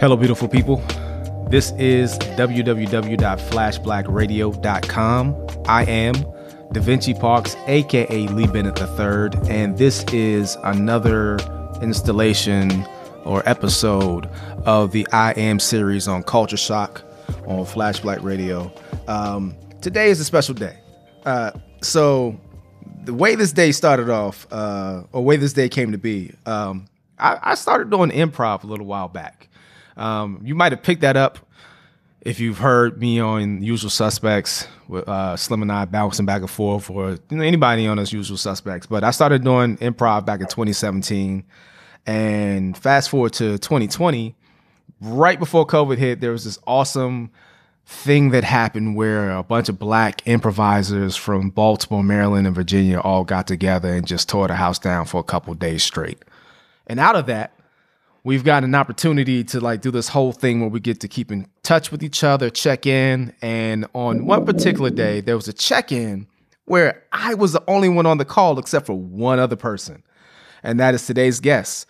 Hello, beautiful people. This is www.flashblackradio.com. I am DaVinci Parks, aka Lee Bennett III, and this is another installation or episode of the I Am series on Culture Shock on Flash Black Radio. Today is a special day. So the way this day started off, or way this day came to be, I started doing improv a little while back. You might have picked that up if you've heard me on Usual Suspects with Slim and I bouncing back and forth, or anybody on us Usual Suspects. But I started doing improv back in 2017, and fast forward to 2020, right before COVID hit, there was this awesome thing that happened where a bunch of black improvisers from Baltimore, Maryland, and Virginia all got together and just tore the house down for a couple days straight. And out of that, we've got an opportunity to like do this whole thing where we get to keep in touch with each other, check in. And on one particular day, there was a check-in where I was the only one on the call except for one other person. And that is today's guest.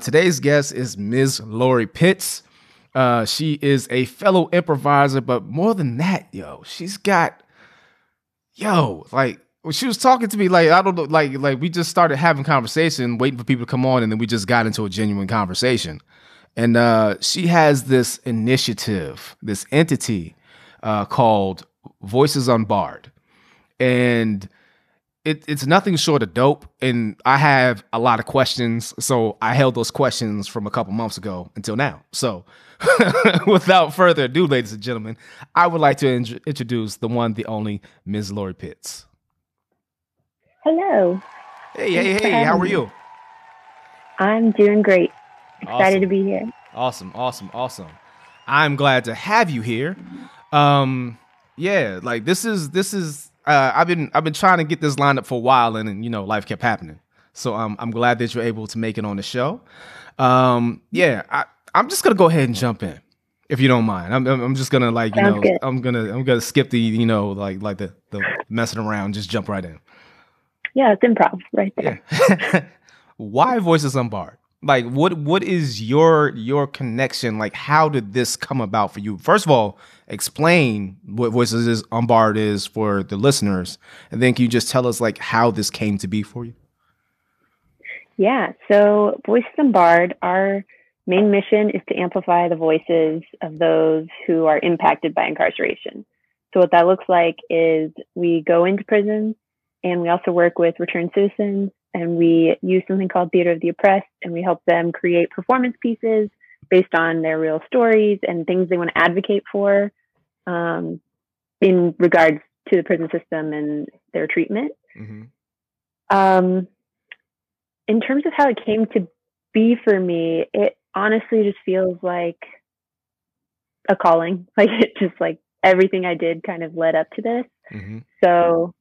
Today's guest is Ms. Lori Pitts. She is a fellow improviser, but more than that, she's got, Well, she was talking to me like, I don't know, like we just started having conversation, waiting for people to come on, and then we just got into a genuine conversation. And she has this initiative, this entity called Voices Unbarred. And it's nothing short of dope. And I have a lot of questions. So I held those questions from a couple months ago until now. So without further ado, ladies and gentlemen, I would like to introduce the one, the only Ms. Lori Pitts. Hello. Hey, how are you? I'm doing great. Excited to be here. Awesome. I'm glad to have you here. This is I've been trying to get this lined up for a while, and life kept happening. So I'm glad that you're able to make it on the show. I'm just going to go ahead and jump in, if you don't mind. I'm just going to Sounds good. I'm going to skip the, the messing around, just jump right in. Yeah, it's improv right there. Yeah. Why Voices Unbarred? Like, what is your connection? Like, how did this come about for you? First of all, explain what Voices Unbarred is for the listeners. And then can you just tell us, like, how this came to be for you? Yeah, so Voices Unbarred, our main mission is to amplify the voices of those who are impacted by incarceration. So what that looks like is we go into prisons, and we also work with returned citizens, and we use something called Theater of the Oppressed, and we help them create performance pieces based on their real stories and things they want to advocate for in regards to the prison system and their treatment. Mm-hmm. In terms of how it came to be for me, it honestly just feels like a calling. Like it just like everything I did kind of led up to this. Mm-hmm. So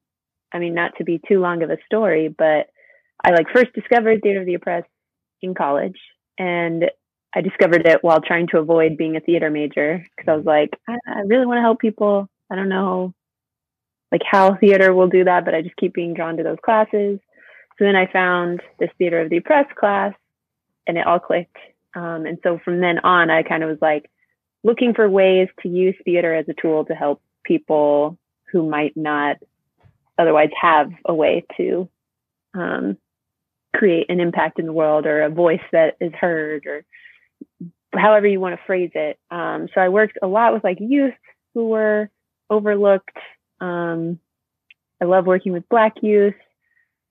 I mean, not to be too long of a story, but I first discovered Theater of the Oppressed in college, and I discovered it while trying to avoid being a theater major because I was like, I really want to help people. I don't know how theater will do that, but I just keep being drawn to those classes. So then I found this Theater of the Oppressed class, and it all clicked. And so from then on, I kind of was looking for ways to use theater as a tool to help people who might not otherwise have a way to create an impact in the world, or a voice that is heard, or however you want to phrase it. So I worked a lot with youth who were overlooked. I love working with Black youth,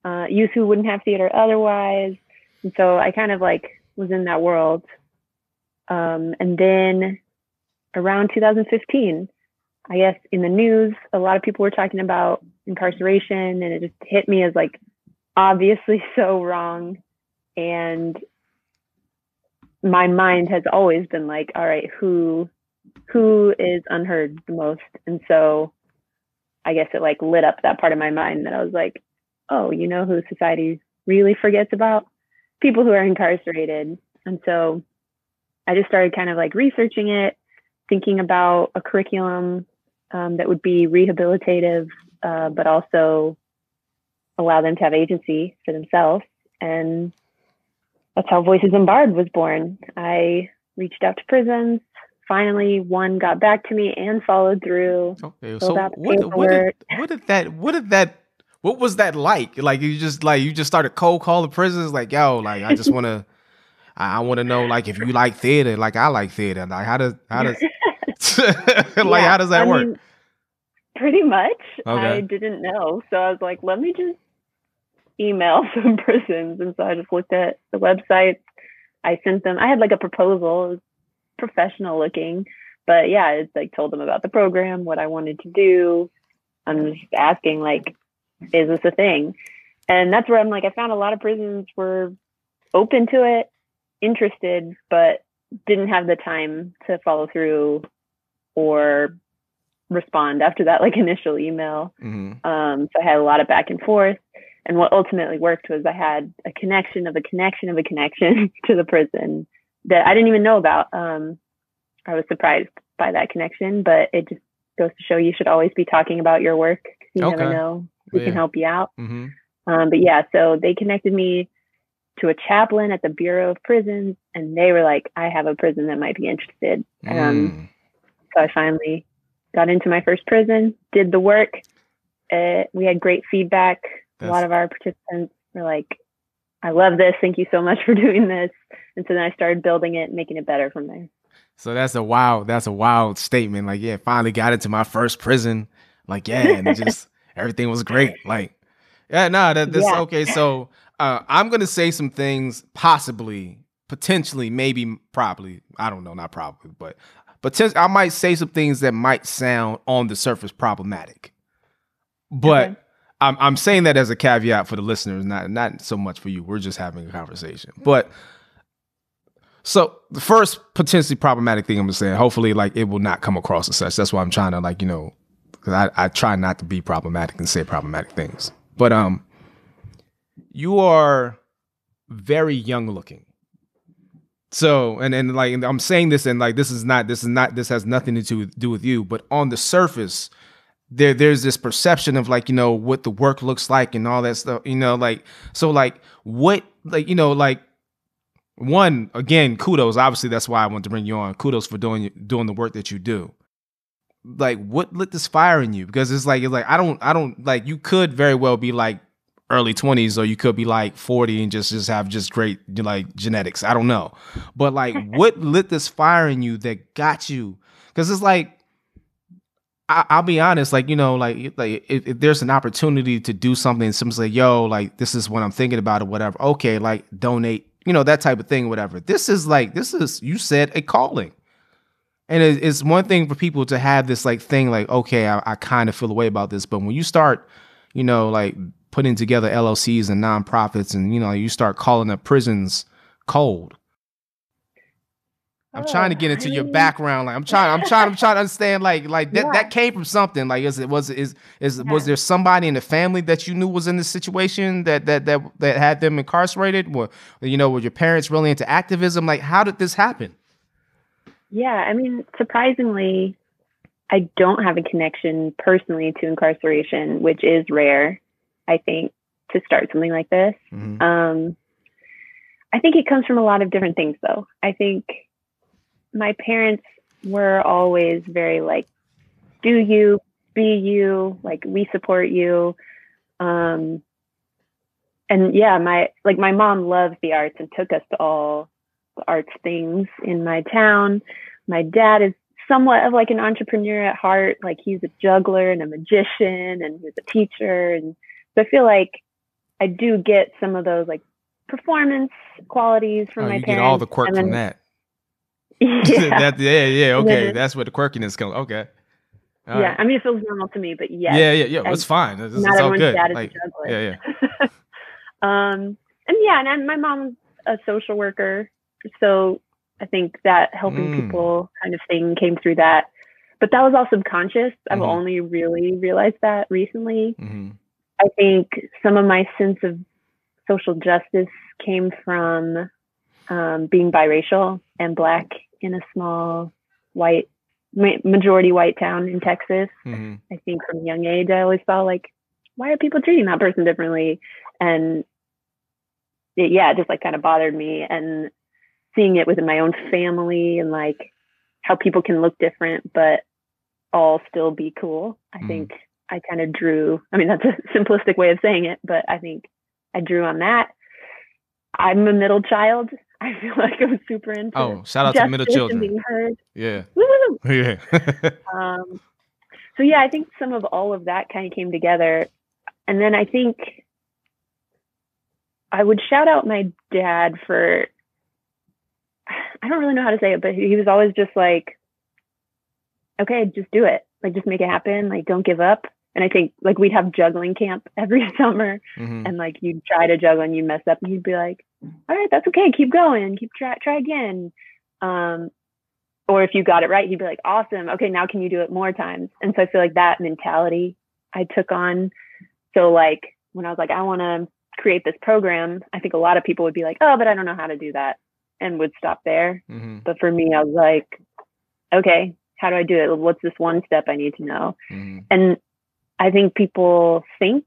youth who wouldn't have theater otherwise. And so I kind of was in that world. And then around 2015, I guess in the news, a lot of people were talking about incarceration, and it just hit me as obviously so wrong. And my mind has always been like, all right, who is unheard the most? And so I guess it like lit up that part of my mind that I was like, oh, you know who society really forgets about? People who are incarcerated. And so I just started kind of like researching it, thinking about a curriculum that would be rehabilitative, but also allow them to have agency for themselves. And that's how Voices Unbarred was born. I reached out to prisons. Finally, one got back to me and followed through. Okay, so what was that like? Like you just started cold calling prisons, like, yo, like I just want to, I want to know, like, if you like theater, like I like theater, like how does like how does that work? Mean, pretty much. Okay. I didn't know, so I was like, let me just email some prisons, and so I just looked at the website. I sent them. I had like a proposal. It was professional looking, but yeah, I just like told them about the program, what I wanted to do. I'm just asking, like, is this a thing? And that's where I'm like, I found a lot of prisons were open to it, interested, but didn't have the time to follow through or respond after that like initial email. Mm-hmm. So I had a lot of back and forth, and what ultimately worked was I had a connection of a connection of a connection to the prison that I didn't even know about. I was surprised by that connection, but it just goes to show you should always be talking about your work. You okay. never know who can help you out. Mm-hmm. But yeah, so they connected me to a chaplain at the Bureau of Prisons, and they were like, I have a prison that might be interested. So I finally got into my first prison, did the work. We had great feedback. A lot of our participants were like, I love this. Thank you so much for doing this. And so then I started building it, making it better from there. So that's a wild statement. Like, yeah, finally got into my first prison. Like, yeah, and it just everything was great. Like, yeah, no, that's yeah. Okay. So I'm going to say some things possibly, potentially, maybe, probably. I don't know, not probably, but I might say some things that might sound on the surface problematic. But okay. I'm saying that as a caveat for the listeners, not so much for you. We're just having a conversation. But so the first potentially problematic thing I'm going to say, hopefully like it will not come across as such. That's why I'm trying to like, you know, because I try not to be problematic and say problematic things. But you are very young looking. So and like and I'm saying this and like this has nothing to do with you. But on the surface, there's this perception of like, you know, what the work looks like and all that stuff, you know, like, so like what, like, you know, like one, again, kudos, obviously that's why I want to bring you on. Kudos for doing the work that you do. Like what lit this fire in you? Because it's like, I don't like, you could very well be like early 20s or you could be like 40 and just have just great like genetics. I don't know. But like what lit this fire in you that got you? Because it's like, I'll be honest, like, you know, like if there's an opportunity to do something and someone's like, yo, like, this is what I'm thinking about or whatever. Okay, like, donate, you know, that type of thing, whatever. This is, you said, a calling. And it's one thing for people to have this, like, thing like, okay, I kind of feel a way about this. But when you start, you know, like, putting together LLCs and nonprofits and, you know, you start calling up prisons cold. I'm trying to get into your background. Like I'm trying to understand. Like that, yeah. That came from something. Like was there somebody in the family that you knew was in this situation that had them incarcerated? Were, you know, were your parents really into activism? Like how did this happen? Yeah, I mean, surprisingly, I don't have a connection personally to incarceration, which is rare, I think, to start something like this. Mm-hmm. I think it comes from a lot of different things, though. I think. My parents were always very like, do you, be you, like we support you. And yeah, my mom loves the arts and took us to all the arts things in my town. My dad is somewhat of like an entrepreneur at heart. Like he's a juggler and a magician and he's a teacher. And so I feel like I do get some of those like performance qualities from my parents. You get all the quirk from that. Yeah. Yeah, okay. Yeah. That's where the quirkiness comes. Okay. All yeah, right. I mean, it feels normal to me, but yes. Yeah. It's fine. It's not everyone's dad is like, a juggler. Yeah. And my mom's a social worker, so I think that helping people kind of thing came through that. But that was all subconscious. I've only really realized that recently. I think some of my sense of social justice came from being biracial and Black in a small white, majority white town in Texas. I think from a young age, I always felt like, why are people treating that person differently? And it, yeah, it just like kind of bothered me. And seeing it within my own family and like how people can look different, but all still be cool. I think I kind of drew, I mean, that's a simplistic way of saying it, but I think I drew on that. I'm a middle child. I feel like I'm super into shout out to middle children. Being heard. Yeah. Woo! Yeah. So yeah, I think some of all of that kind of came together. And then I think I would shout out my dad for, I don't really know how to say it, but he was always just like, okay, just do it. Like, just make it happen. Like, don't give up. And I think like we'd have juggling camp every summer and like you'd try to juggle and you mess up and he'd be like, all right, that's okay. Keep going. Try again. Or if you got it right, he'd be like, awesome. Okay. Now can you do it more times? And so I feel like that mentality I took on. So like when I was like, I want to create this program, I think a lot of people would be like, oh, but I don't know how to do that, and would stop there. But for me, I was like, okay, how do I do it? What's this one step I need to know? And I think people think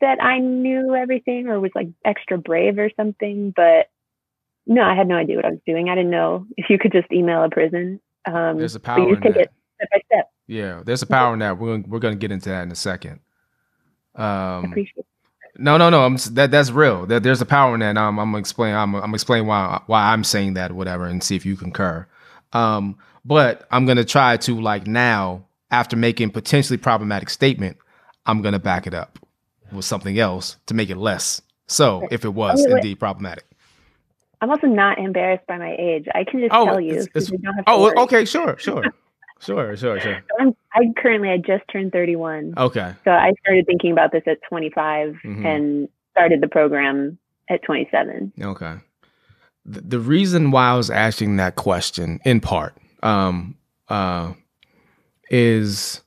that I knew everything or was like extra brave or something, but no, I had no idea what I was doing. I didn't know if you could just email a prison. There's a power in that. It step by step. Yeah, there's a power in that. We're gonna get into that in a second. I appreciate it. No. That's real. There's a power in that. And I'm gonna explain. I'm explain why I'm saying that, or whatever, and see if you concur. But I'm gonna try to like now, after making potentially problematic statement, I'm gonna back it up with something else to make it less. So if it was indeed problematic, I'm also not embarrassed by my age. I can just tell you. You don't have to worry. Okay, sure. Sure. I just turned 31. Okay. So I started thinking about this at 25 and started the program at 27. Okay. The reason why I was asking that question, in part, is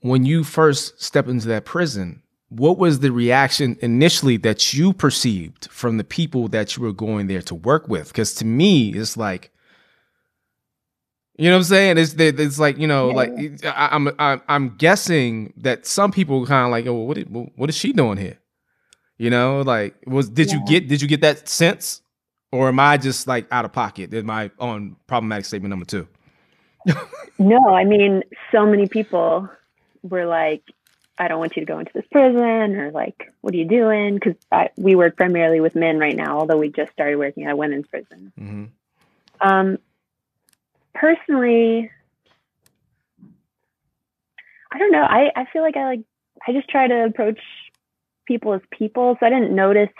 when you first step into that prison, what was the reaction initially that you perceived from the people that you were going there to work with? Because to me, it's like, you know what I'm saying? It's like, you know, like I'm guessing that some people kind of like, oh, what is she doing here? You know, like did you get that sense, or am I just like out of pocket? Am I on problematic statement number 2? No, I mean, so many people were like, I don't want you to go into this prison, or like, what are you doing? Because we work primarily with men right now, although we just started working at a women's prison. Personally, I don't know. I feel like I just try to approach people as people. So I didn't notice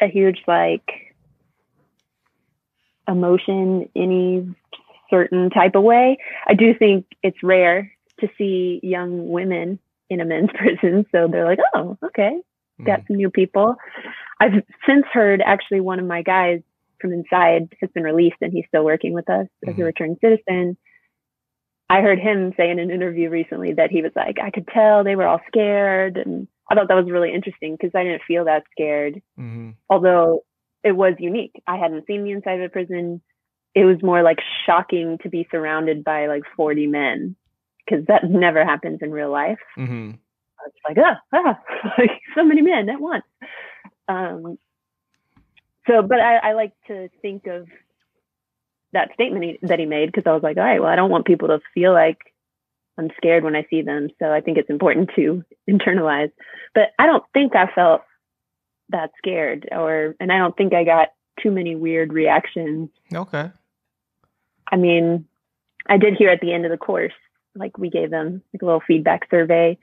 a huge like emotion any certain type of way. I do think it's rare to see young women in a men's prison. So they're like, oh, okay, got some new people. I've since heard actually one of my guys from inside has been released and he's still working with us as a returning citizen. I heard him say in an interview recently that he was like, I could tell they were all scared. And I thought that was really interesting because I didn't feel that scared. Although it was unique. I hadn't seen the inside of a prison. It was more like shocking to be surrounded by like 40 men because that never happens in real life. I was like, like so many men at once. So, but I like to think of that statement that he made, because I was like, all right, well, I don't want people to feel like I'm scared when I see them. So I think it's important to internalize. But I don't think I felt that scared, and I don't think I got too many weird reactions. Okay. I mean, I did hear at the end of the course, like we gave them like a little feedback survey,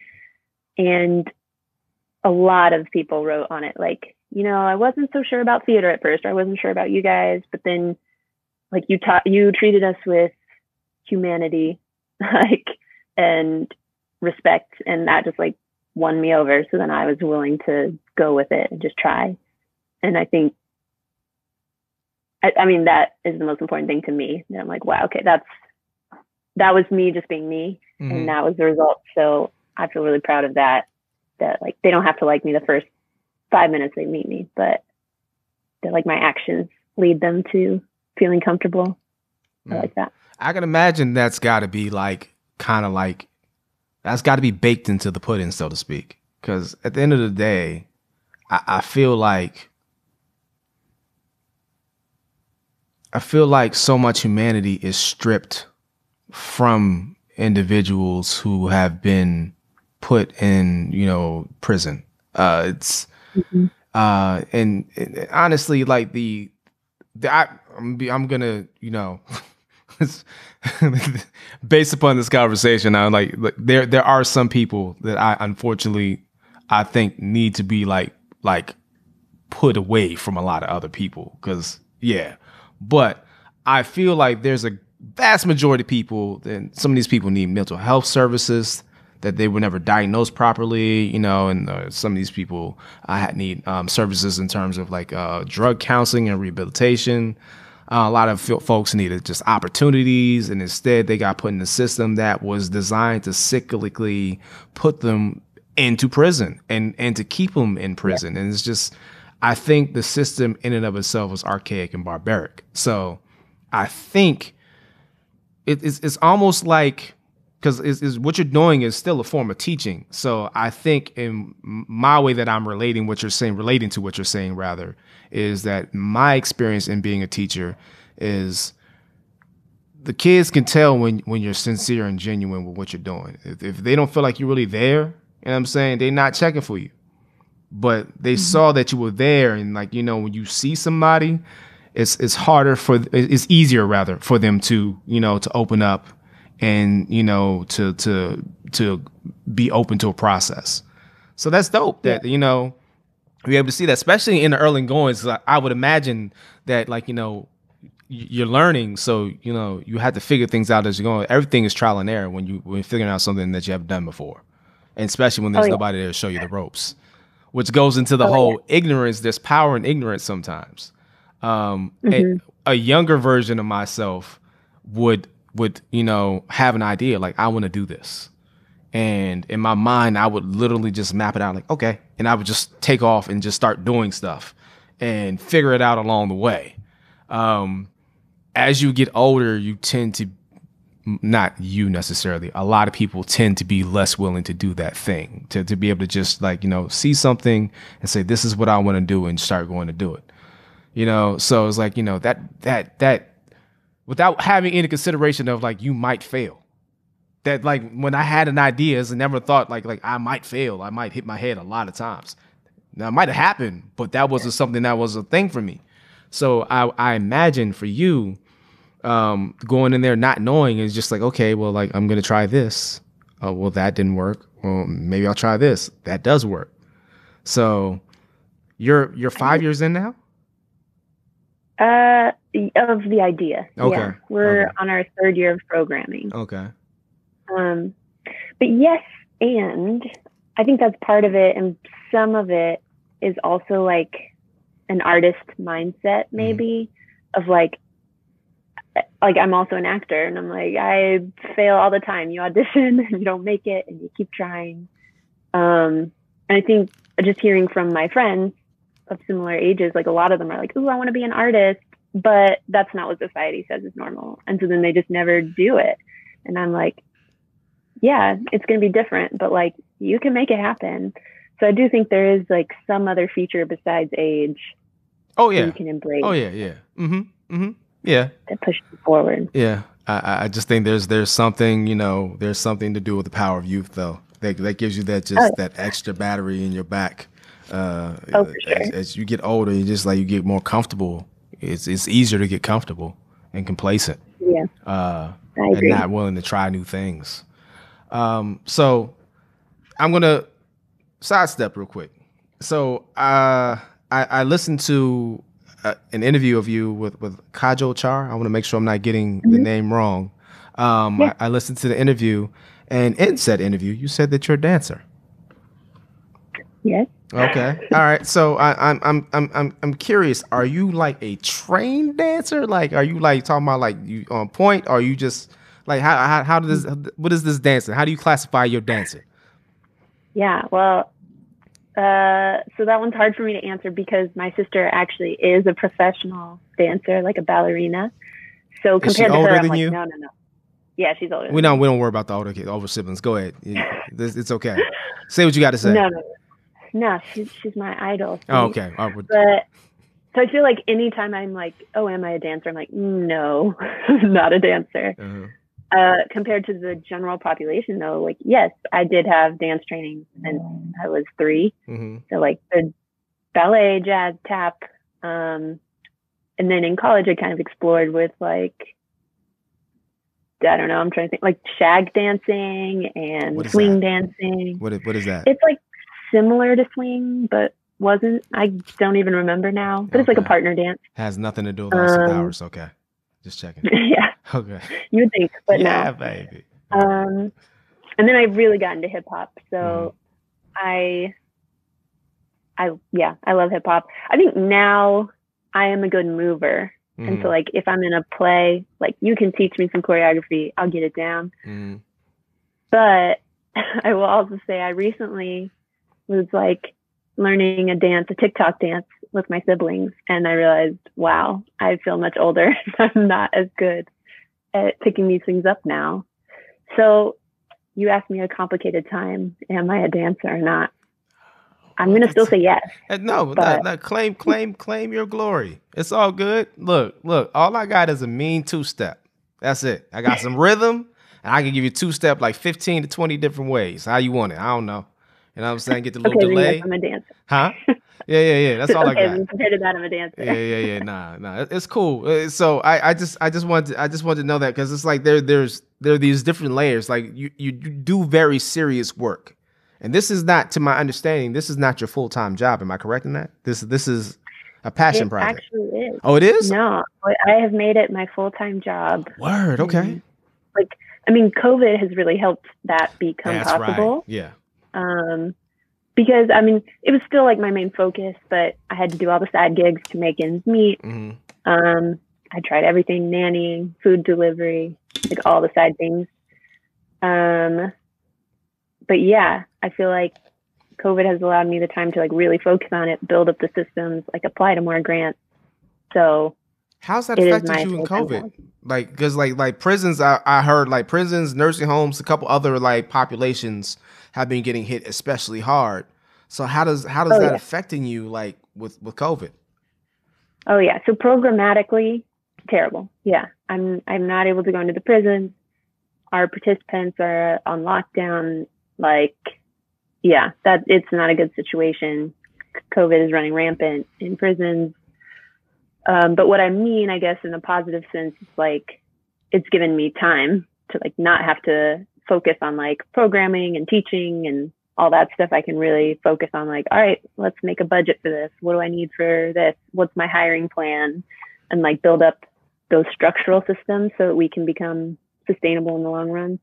and a lot of people wrote on it like, you know, I wasn't so sure about theater at first. Or I wasn't sure about you guys, but then like you treated us with humanity, like, and respect. And that just like won me over. So then I was willing to go with it and just try. And I think I mean, that is the most important thing to me. And I'm like, wow, okay, that was me just being me. Mm-hmm. And that was the result. So I feel really proud of that like, they don't have to like me the first 5 minutes they meet me, but that like my actions lead them to feeling comfortable. Mm-hmm. I like that. I can imagine that's gotta be like, kind of like, that's gotta be baked into the pudding, so to speak. Cause at the end of the day, I feel like so much humanity is stripped from individuals who have been put in, you know, prison. It's mm-hmm. and honestly, like I'm gonna, you know, based upon this conversation, I'm like, there are some people that I unfortunately I think need to be like put away from a lot of other people, because yeah. But I feel like there's a vast majority of people, and some of these people need mental health services that they were never diagnosed properly, you know, and some of these people need services in terms of like drug counseling and rehabilitation. A lot of folks needed just opportunities, and instead they got put in a system that was designed to cyclically put them into prison and to keep them in prison. Yeah. And it's just... I think the system in and of itself was archaic and barbaric. So I think it's almost like, because what you're doing is still a form of teaching. So I think in my way that I'm relating to what you're saying, is that my experience in being a teacher is the kids can tell when you're sincere and genuine with what you're doing. If they don't feel like you're really there, you know what I'm saying, they're not checking for you. But they mm-hmm. saw that you were there, and like, you know, when you see somebody, it's easier for them to, you know, to open up and, you know, to be open to a process. So that's dope that, yeah. you know, we're able to see that, especially in the early goings. I would imagine that, like, you know, you're learning, so, you know, you have to figure things out as you're going. Everything is trial and error when you're figuring out something that you haven't done before, and especially when there's oh, yeah. nobody there to show you the ropes. Which goes into the whole yeah. ignorance. There's power in ignorance sometimes. Mm-hmm. A younger version of myself would you know, have an idea like, I want to do this, and in my mind I would literally just map it out like, okay, and I would just take off and just start doing stuff and figure it out along the way. As you get older, you tend to, not you necessarily, a lot of people tend to be less willing to do that thing, to be able to just like, you know, see something and say, this is what I want to do, and start going to do it, you know? So it's like, you know, that without having any consideration of like, you might fail. That like, when I had an idea, I never thought like I might fail. I might hit my head a lot of times. Now it might've happened, but that wasn't something that was a thing for me. So I imagine for you, going in there not knowing is just like, okay, well, like, I'm gonna try this. Oh, well, that didn't work. Well, maybe I'll try this. That does work. So you're 5 years in now? Of the idea. Okay. Yeah. We're on our third year of programming. Okay. But yes, and I think that's part of it, and some of it is also like an artist mindset, maybe, mm-hmm. of like I'm also an actor, and I'm like, I fail all the time. You audition and you don't make it and you keep trying. And I think just hearing from my friends of similar ages, like a lot of them are like, ooh, I want to be an artist, but that's not what society says is normal. And so then they just never do it. And I'm like, yeah, it's going to be different, but like, you can make it happen. So I do think there is like some other feature besides age. Oh yeah. You can embrace. Oh yeah. Yeah. Mm-hmm. Mm-hmm. Yeah. That pushed me forward. Yeah. I just think there's something, you know, there's something to do with the power of youth though. That gives you that just oh, yeah. that extra battery in your back. For sure. As you get older, you just like, you get more comfortable. It's easier to get comfortable and complacent. Yeah. I agree. And not willing to try new things. So I'm gonna sidestep real quick. So I listened to an interview of you with Kajol Chahar. I want to make sure I'm not getting mm-hmm. the name wrong. Yeah. I listened to the interview, and in said interview, you said that you're a dancer. Yes. Okay. All right. So I'm curious. Are you like a trained dancer? Like, are you like talking about like you on point? Or are you just like how does what is this dancing? How do you classify your dancing? Yeah. Well, so that one's hard for me to answer because my sister actually is a professional dancer, like a ballerina. So compared to her, I'm like, no. Yeah, she's older. We don't worry about the older kids, older siblings. Go ahead. It's okay. Say what you got to say. No, she's my idol. Oh, okay. But so I feel like anytime I'm like, oh, am I a dancer? I'm like, no, not a dancer. Uh-huh. Compared to the general population, though, like, yes, I did have dance training since I was 3. Mm-hmm. So like the ballet, jazz, tap, and then in college I kind of explored with like, I don't know, I'm trying to think, like shag dancing and swing dancing. What is that? It's like similar to swing, but wasn't. I don't even remember now. But okay. It's like a partner dance. Has nothing to do with loss of hours. Okay, just checking. Yeah. Okay. You would think, but yeah, no. Yeah, baby. And then I really got into hip hop. So, I love hip hop. I think now I am a good mover. And so, like, if I'm in a play, like, you can teach me some choreography, I'll get it down. But I will also say I recently was, like, learning a TikTok dance with my siblings. And I realized, wow, I feel much older. I'm not as good at picking these things up now. So you asked me a complicated time. Am I a dancer or not? I'm going to still say yes. No, claim your glory. It's all good. Look, all I got is a mean 2-step. That's it. I got some rhythm, and I can give you 2-step like 15 to 20 different ways. How you want it? I don't know. You know what I'm saying? Get the little delay. Yes, I'm a dancer. Huh? Yeah. That's all I got. Compared to that, I'm a dancer. Yeah. Nah. It's cool. So I just wanted to know that because it's like there are these different layers. Like you do very serious work. And this is not, to my understanding, this is not your full-time job. Am I correct in that? This is a passion project. It actually is. Oh, it is? No, I have made it my full-time job. Word, okay. And, COVID has really helped that become possible. Right. Yeah. Because, it was still like my main focus, but I had to do all the side gigs to make ends meet. Mm-hmm. I tried everything, nannying, food delivery, like all the side things. But yeah, I feel like COVID has allowed me the time to like really focus on it, build up the systems, like apply to more grants. So how's that affected you in COVID? Like, because like prisons, I heard like prisons, nursing homes, a couple other like populations have been getting hit especially hard. So how does that affecting you like with COVID? Oh yeah, so programmatically terrible. Yeah, I'm not able to go into the prisons. Our participants are on lockdown. Like, yeah, that it's not a good situation. COVID is running rampant in prisons. But what I mean, I guess, in a positive sense, is like, it's given me time to like not have to focus on like programming and teaching and all that stuff. I can really focus on like, all right, let's make a budget for this. What do I need for this? What's my hiring plan? And like build up those structural systems so that we can become sustainable in the long run.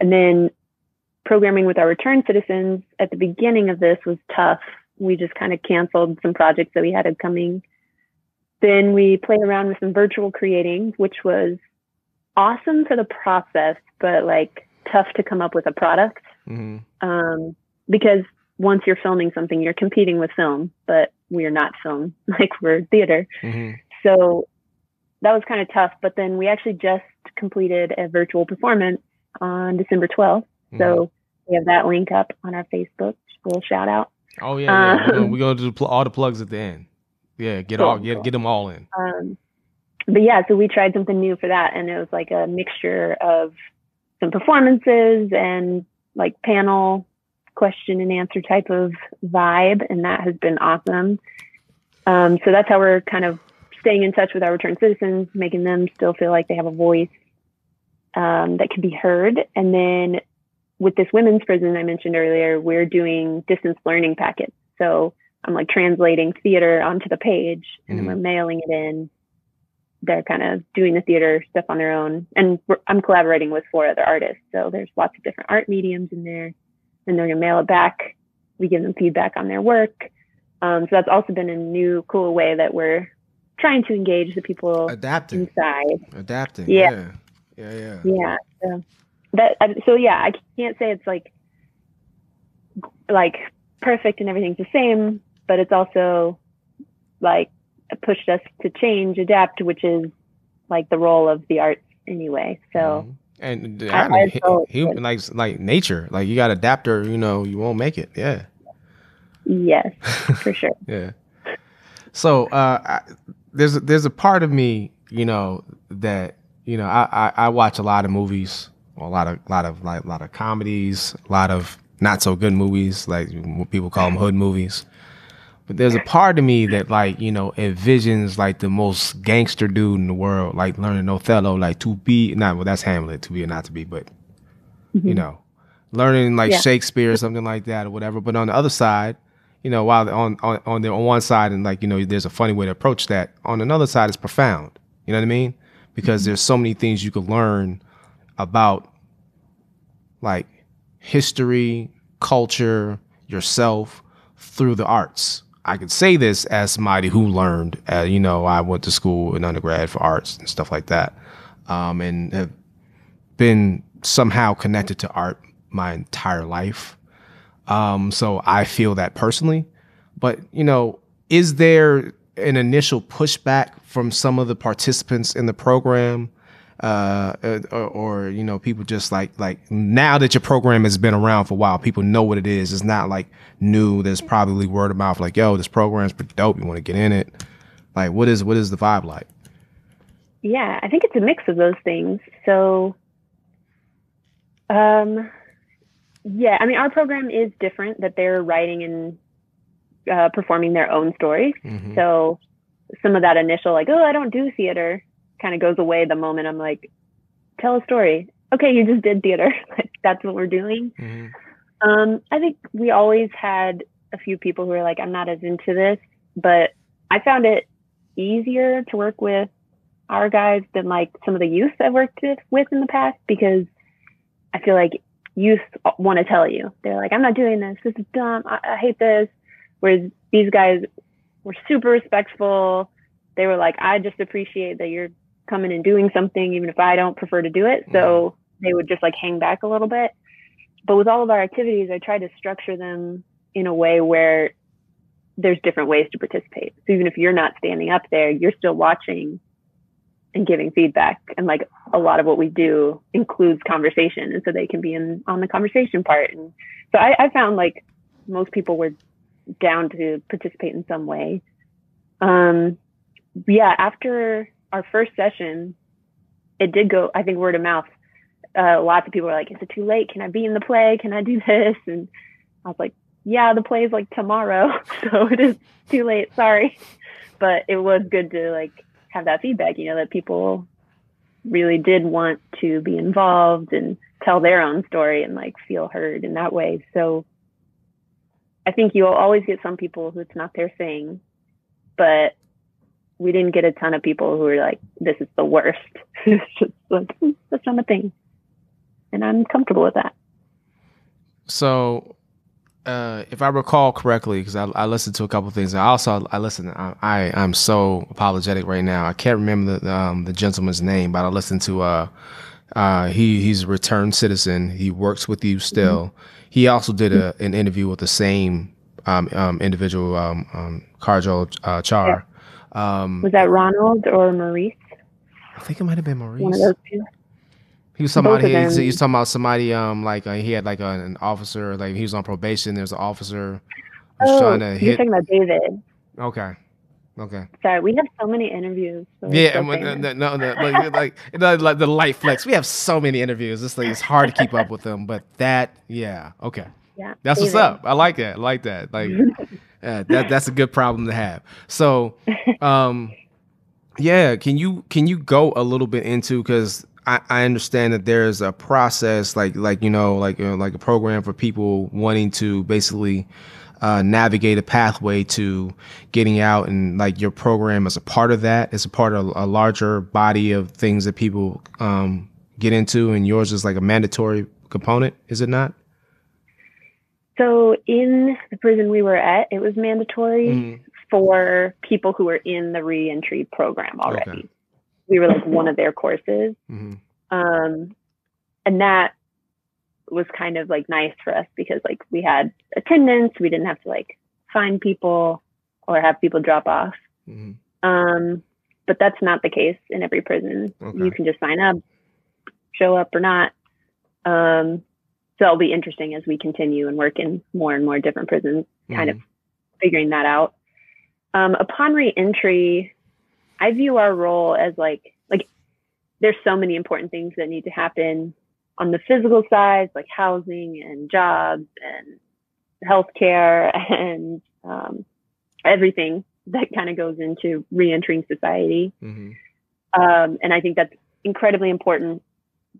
And then programming with our return citizens at the beginning of this was tough. We just kind of canceled some projects that we had coming. Then we played around with some virtual creating, which was awesome for the process, but like tough to come up with a product. Mm-hmm. Because once you're filming something, you're competing with film, but we're not film, like we're theater. Mm-hmm. So that was kind of tough. But then we actually just completed a virtual performance on December 12th. So we have that link up on our Facebook. We'll shout out. Oh yeah, we're gonna do all the plugs at the end. Yeah, get them all in. But yeah, so we tried something new for that, and it was like a mixture of some performances and like panel question and answer type of vibe, and that has been awesome. So that's how we're kind of staying in touch with our return citizens, making them still feel like they have a voice that can be heard, and then. With this women's prison I mentioned earlier, we're doing distance learning packets. So I'm like translating theater onto the page and then we're mailing it in. They're kind of doing the theater stuff on their own. And I'm collaborating with 4 other artists. So there's lots of different art mediums in there and they're going to mail it back we give them feedback on their work. So that's also been a new, cool way that we're trying to engage the people inside. Adapting. Yeah. So I can't say it's like perfect and everything's the same, but it's also like pushed us to change, adapt, which is like the role of the arts anyway. So. Mm-hmm. And human, like nature, like you got to adapt or, you know, you won't make it. Yeah. Yes, for sure. Yeah. So there's a part of me, you know, that, you know, I watch a lot of movies, a lot of comedies, a lot of not so good movies, like people call them hood movies. But there's a part of me that, like, you know, envisions like the most gangster dude in the world, like learning Othello, like to be not, well, that's Hamlet, to be or not to be, but mm-hmm. you know, learning like Shakespeare or something like that or whatever. But on the other side, you know, while on one side and like, you know, there's a funny way to approach that, on another side it's profound. You know what I mean? Because there's so many things you could learn about, like history, culture, yourself through the arts. I could say this as somebody who learned, you know, I went to school in undergrad for arts and stuff like that, and have been somehow connected to art my entire life. So I feel that personally. But, you know, is there an initial pushback from some of the participants in the program, or you know, people just like now that your program has been around for a while, people know what it is. It's not like new. There's probably word of mouth like, yo, this program's pretty dope. You want to get in it? Like, what is the vibe like? Yeah, I think it's a mix of those things. So, yeah, I mean, our program is different that they're writing and performing their own story. Mm-hmm. So some of that initial like, oh, I don't do theater, kind of goes away the moment I'm like, tell a story. Okay, you just did theater. Like, that's what we're doing. Mm-hmm. I think we always had a few people who were like, I'm not as into this, but I found it easier to work with our guys than like some of the youth I've worked with in the past, because I feel like youth want to tell you. They're like, I'm not doing this. This is dumb. I hate this. Whereas these guys were super respectful. They were like, I just appreciate that you're coming and doing something, even if I don't prefer to do it. So they would just like hang back a little bit. But with all of our activities, I try to structure them in a way where there's different ways to participate. So even if you're not standing up there, you're still watching and giving feedback. And like a lot of what we do includes conversation. And so they can be on the conversation part. And so I found like most people were down to participate in some way. Yeah, after our first session, it did go, I think, word of mouth. Lots of people were like, is it too late? Can I be in the play? Can I do this? And I was like, yeah, the play is like tomorrow. So it is too late. Sorry. But it was good to like have that feedback, you know, that people really did want to be involved and tell their own story and like feel heard in that way. So I think you'll always get some people who it's not their thing, but we didn't get a ton of people who were like, this is the worst. It's just like, that's not my thing. And I'm comfortable with that. So if I recall correctly, because I listened to a couple of things. I'm so apologetic right now. I can't remember the gentleman's name, but I listened to he's a returned citizen. He works with you still. Mm-hmm. He also did an interview with the same individual, Kajol Chahar. Yeah. Was that Ronald or Maurice? I think it might have been Maurice. One of those two. He was talking about somebody he had like an officer, like he was on probation. There's an officer who's trying to hit. You're talking about David. Okay. Sorry, we have so many interviews. So yeah, like the light flex. We have so many interviews. It's hard to keep up with them, but okay. Yeah, that's David. What's up. I like that. That's a good problem to have. So, can you go a little bit into, because I understand that there's a process like a program for people wanting to basically navigate a pathway to getting out, and like your program is a part of that. It's a part of a larger body of things that people get into, and yours is like a mandatory component, is it not? So in the prison we were at, it was mandatory for people who were in the reentry program already. Okay. We were like one of their courses. Mm-hmm. And that was kind of like nice for us because like we had attendance. We didn't have to like find people or have people drop off. Mm-hmm. But that's not the case in every prison. Okay. You can just sign up, show up or not. So it'll be interesting as we continue and work in more and more different prisons, kind of figuring that out. Upon reentry, I view our role as like there's so many important things that need to happen on the physical side, like housing and jobs and healthcare and everything that kind of goes into reentering society. Mm-hmm. And I think that's incredibly important.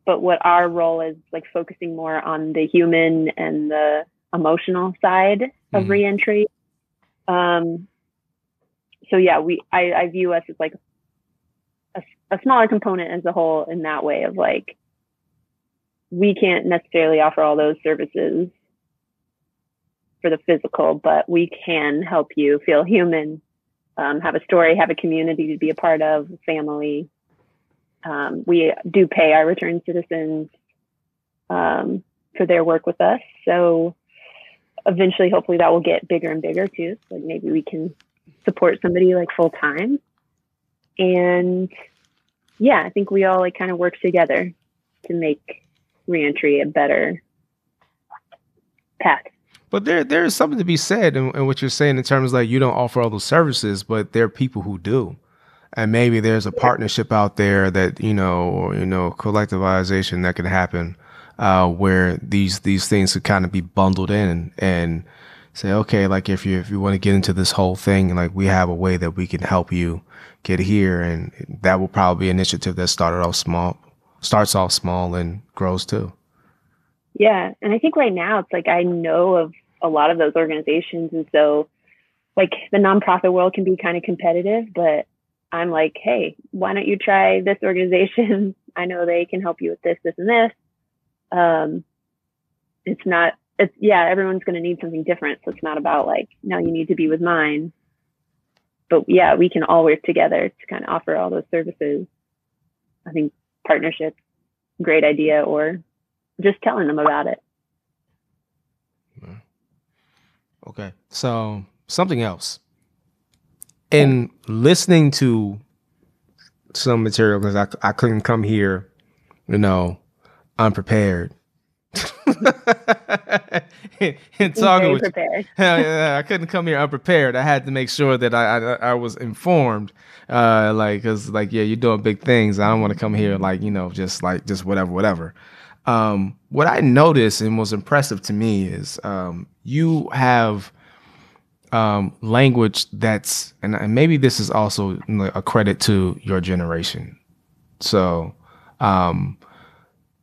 But what our role is like focusing more on the human and the emotional side of reentry. So yeah, I view us as like a smaller component as a whole in that way of like, we can't necessarily offer all those services for the physical, but we can help you feel human, have a story, have a community to be a part of, family. We do pay our returned citizens for their work with us. So eventually, hopefully that will get bigger and bigger too. So like maybe we can support somebody like full time. And yeah, I think we all like kind of work together to make reentry a better path. But there is something to be said in what you're saying in terms of like you don't offer all those services, but there are people who do. And maybe there's a partnership out there that, you know, collectivization that could happen where these things could kind of be bundled in and say, okay, like if you want to get into this whole thing, like we have a way that we can help you get here. And that will probably be an initiative that starts off small and grows too. Yeah. And I think right now it's like, I know of a lot of those organizations. And so like the nonprofit world can be kind of competitive, but I'm like, hey, why don't you try this organization? I know they can help you with this, this, and this. Everyone's going to need something different. So it's not about like, no, you need to be with mine. But yeah, we can all work together to kind of offer all those services. I think partnership's a great idea, or just telling them about it. Okay. So something else. And listening to some material, because I couldn't come here, you know, unprepared. and talking with you. I couldn't come here unprepared. I had to make sure that I was informed, because you're doing big things. I don't want to come here just whatever. What I noticed and was impressive to me is you have. Language that's, and maybe this is also a credit to your generation. So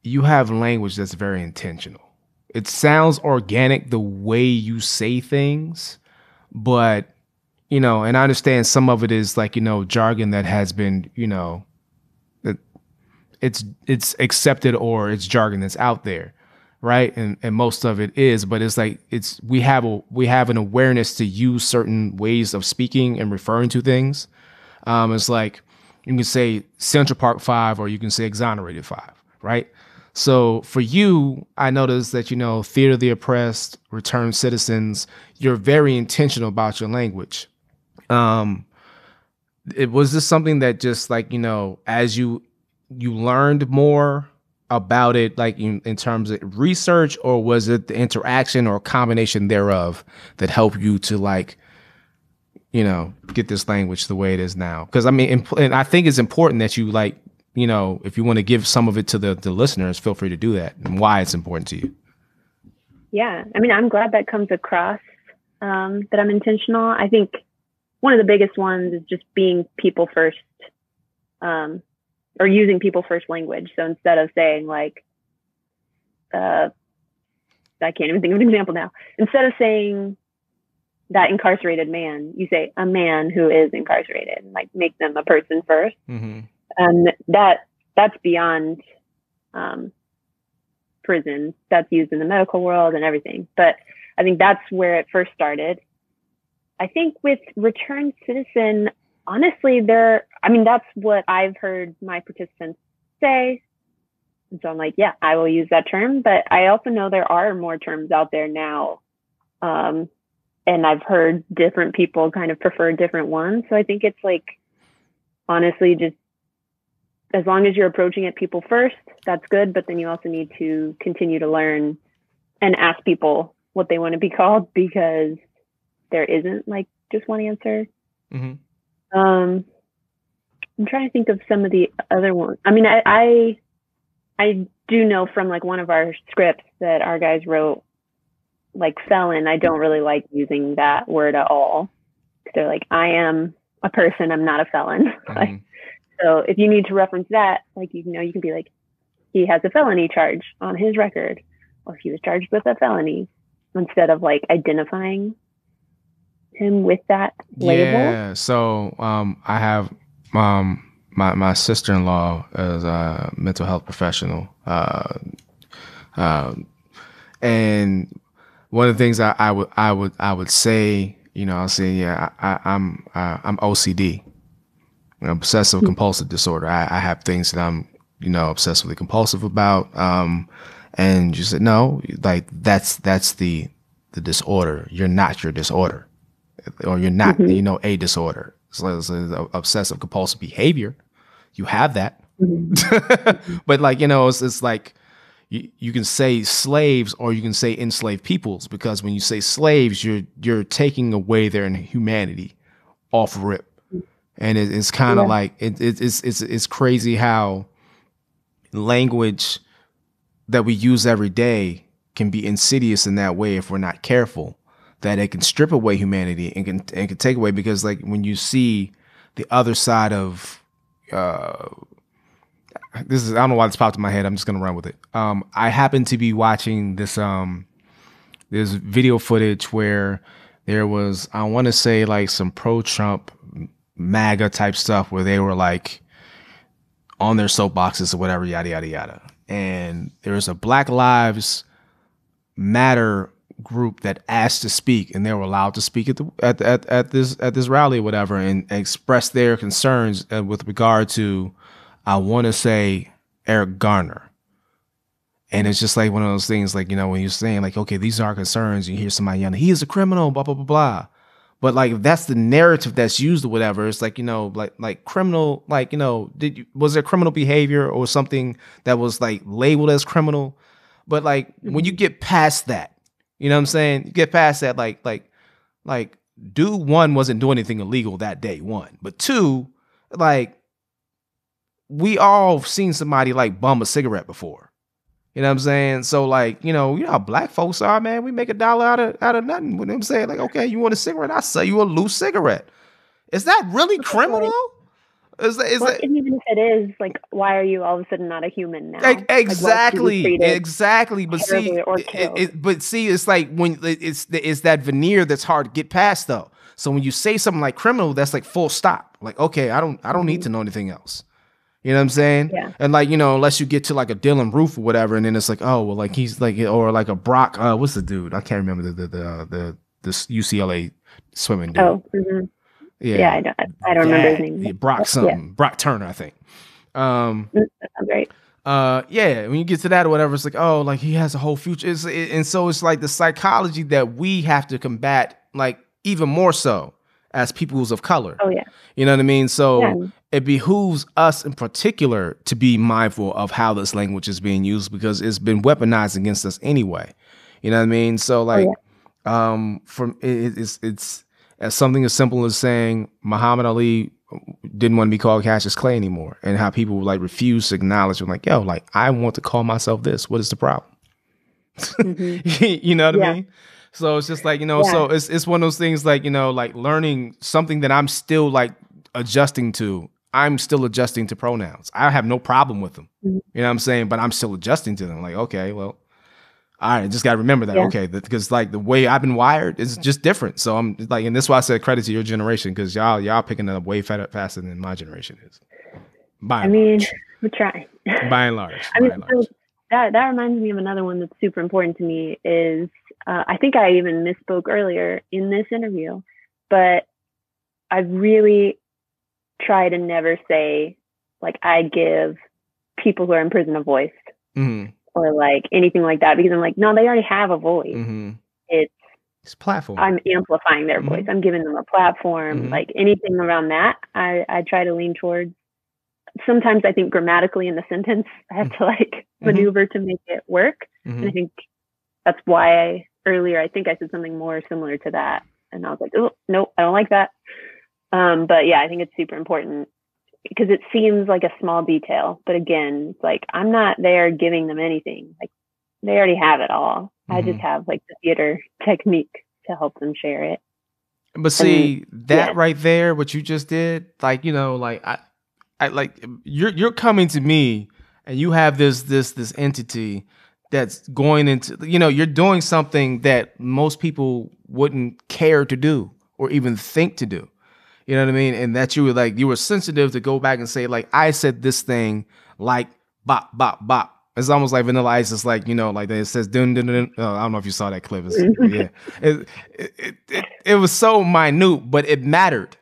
you have language that's very intentional. It sounds organic the way you say things, but, you know, and I understand some of it is like, you know, jargon that has been, you know, that it's accepted or it's jargon that's out there. Right. And most of it is, but it's like we have an awareness to use certain ways of speaking and referring to things. It's like you can say Central Park 5 or you can say Exonerated 5. Right. So for you, I noticed that, you know, Theater of the Oppressed, Returned Citizens, you're very intentional about your language. It was this something that just like, you know, as you learned more about it, like in terms of research, or was it the interaction or a combination thereof that helped you to like, you know, get this language the way it is now? Because I mean, and I think it's important that you like, you know, if you want to give some of it to the listeners, feel free to do that and why it's important to you. Yeah. I mean, I'm glad that comes across that I'm intentional. I think one of the biggest ones is just being people first, or using people first language. So instead of saying like, I can't even think of an example now. Instead of saying that incarcerated man, you say a man who is incarcerated, and like make them a person first. Mm-hmm. And that's beyond prison. That's used in the medical world and everything. But I think that's where it first started. I think with Returned Citizen, honestly, that's what I've heard my participants say. So I'm like, yeah, I will use that term. But I also know there are more terms out there now. And I've heard different people kind of prefer different ones. So I think it's like, honestly, just as long as you're approaching it people first, that's good. But then you also need to continue to learn and ask people what they want to be called, because there isn't like just one answer. Mm-hmm. I'm trying to think of some of the other ones. I mean, I do know from like one of our scripts that our guys wrote, like felon, I don't really like using that word at all. They're like, I am a person, I'm not a felon. Like, so if you need to reference that, like, you know, you can be like, he has a felony charge on his record, or he was charged with a felony, instead of like identifying him with that label. Yeah. So I have my sister-in-law is a mental health professional, and one of the things I would say, you know, I'll say, yeah, I'm OCD, obsessive compulsive disorder. I have things that I'm, you know, obsessively compulsive about. And you said, no, like that's the disorder. You're not your disorder, or you're not, you know, a disorder. So obsessive compulsive behavior, you have that. But like, you know, it's like, you can say slaves, or you can say enslaved peoples, because when you say slaves, you're taking away their humanity off rip. And it's kind of like, it's crazy how language that we use every day can be insidious in that way if we're not careful, that it can strip away humanity and can take away, because like when you see the other side of, I don't know why this popped in my head. I'm just going to run with it. I happen to be watching this, this video footage where there was, I want to say like some pro-Trump MAGA type stuff where they were like on their soapboxes or whatever, yada, yada, yada. And there was a Black Lives Matter group that asked to speak, and they were allowed to speak at this rally or whatever, and express their concerns with regard to, I want to say, Eric Garner. And it's just like one of those things, like, you know, when you're saying like, okay, these are our concerns, you hear somebody yelling, he is a criminal, blah, blah, blah, blah. But like, that's the narrative that's used or whatever. It's like, you know, like criminal, like, you know, was there criminal behavior or something that was like labeled as criminal? But like, when you get past that, you know what I'm saying? You get past that, like dude one wasn't doing anything illegal that day, one. But two, like, we all seen somebody like bum a cigarette before. You know what I'm saying? So like, you know how black folks are, man. We make $1 out of nothing. You know what I'm saying? Like, okay, you want a cigarette? I'll sell you a loose cigarette. Is that really criminal? Even if it is, like, why are you all of a sudden not a human now? Like, exactly. But see, it's like when it's that veneer that's hard to get past though. So when you say something like criminal, that's like full stop. Like, okay, I don't need to know anything else. You know what I'm saying? Yeah. And like, you know, unless you get to like a Dylan Roof or whatever, and then it's like, oh, well, like he's like, or like a Brock, what's the dude? I can't remember the UCLA swimming dude. Oh, yeah, I don't remember his name. Yeah, Brock something, yeah. Brock Turner, I think. Right. Yeah, when you get to that or whatever, it's like, oh, like he has a whole future. And so it's like the psychology that we have to combat, like even more so as peoples of color. Oh yeah. You know what I mean? So. Yeah. It behooves us in particular to be mindful of how this language is being used, because it's been weaponized against us anyway. You know what I mean? So like, it's as something as simple as saying Muhammad Ali didn't want to be called Cassius Clay anymore, and how people would like refuse to acknowledge, like, yo, like I want to call myself this. What is the problem? You know what I mean? So it's just like, you know, so it's one of those things, like, you know, like learning something that I'm still like adjusting to. I'm still adjusting to pronouns. I have no problem with them. You know what I'm saying? But I'm still adjusting to them. Like, okay, well, all right, just got to remember that. Okay. Because like the way I've been wired is just different. So I'm like, and that's why I said credit to your generation, because y'all picking it up way faster than my generation is. We're trying. By and large. That reminds me of another one that's super important to me is I think I even misspoke earlier in this interview, but I really try to never say, like, I give people who are in prison a voice or like anything like that, because I'm like, no, they already have a voice. It's platform. I'm amplifying their voice. I'm giving them a platform. Like anything around that, I try to lean towards. Sometimes I think grammatically in the sentence, I have to like maneuver to make it work. And I think that's why earlier, I think I said something more similar to that. And I was like, oh, no, I don't like that. But yeah, I think it's super important because it seems like a small detail. But again, it's like, I'm not there giving them anything. Like they already have it all. I just have like the theater technique to help them share it. But see, and, that right there, what you just did, like, you know, like I like you're coming to me and you have this entity that's going into, you know, you're doing something that most people wouldn't care to do or even think to do. You know what I mean? And that you were like, you were sensitive to go back and say, like, I said this thing like bop, bop, bop. It's almost like Vanilla Ice. It's like, you know, like it says, dun, dun, dun. Oh, I don't know if you saw that clip. It's, yeah, it was so minute, but it mattered.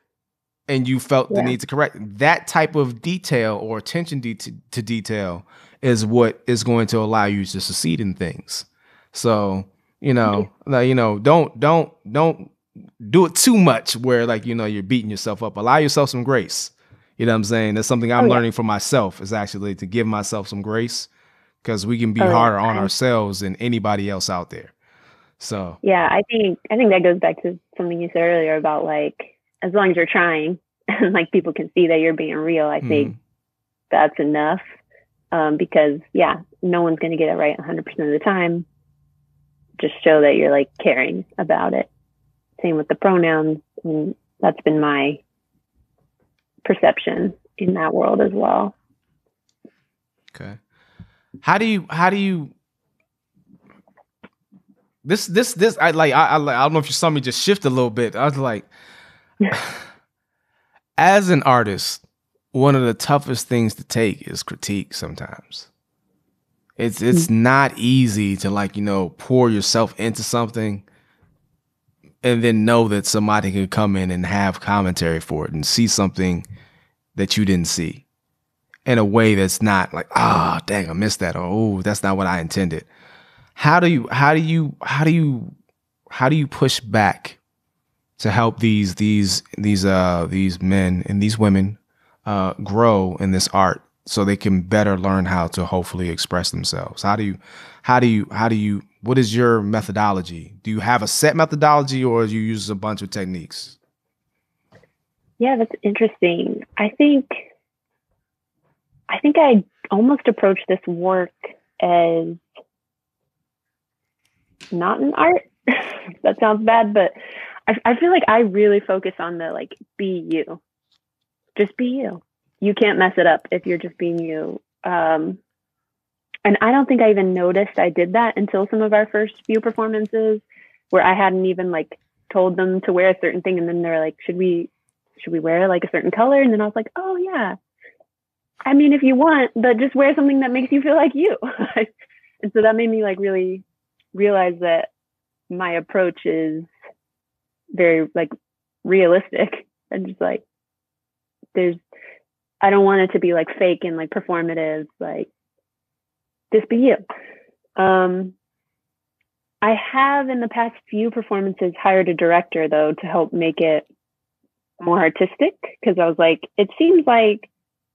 And you felt the need to correct that type of detail or attention to detail is what is going to allow you to succeed in things. So, you know, you know, don't do it too much where, like, you know, you're beating yourself up. Allow yourself some grace. You know what I'm saying? That's something I'm learning from myself, is actually to give myself some grace, because we can be harder on ourselves than anybody else out there. So, yeah, I think that goes back to something you said earlier about, like, as long as you're trying and like people can see that you're being real, I think that's enough. Because yeah, no one's going to get it right 100% of the time. Just show that you're like caring about it. Same with the pronouns. And that's been my perception in that world as well. Okay. How do you, this, I don't know if you saw me just shift a little bit. I was like, as an artist, one of the toughest things to take is critique sometimes. It's not easy to, like, you know, pour yourself into something and then know that somebody could come in and have commentary for it and see something that you didn't see in a way that's not like, ah, oh, dang, I missed that. Oh, that's not what I intended. How do you push back to help these men and these women grow in this art, so they can better learn how to hopefully express themselves? How do you? What is your methodology? Do you have a set methodology, or do you use a bunch of techniques? Yeah, that's interesting. I think I almost approach this work as not an art. That sounds bad, but I feel like I really focus on the, like, be you. Just be you. You can't mess it up if you're just being you. And I don't think I even noticed I did that until some of our first few performances, where I hadn't even, like, told them to wear a certain thing. And then they're like, should we wear, like, a certain color? And then I was like, oh, yeah. I mean, if you want, but just wear something that makes you feel like you. And so that made me, like, really realize that my approach is very, like, realistic, and just like, there's, I don't want it to be like fake and like performative, like, just be you. I have in the past few performances hired a director, though, to help make it more artistic, because I was like, it seems like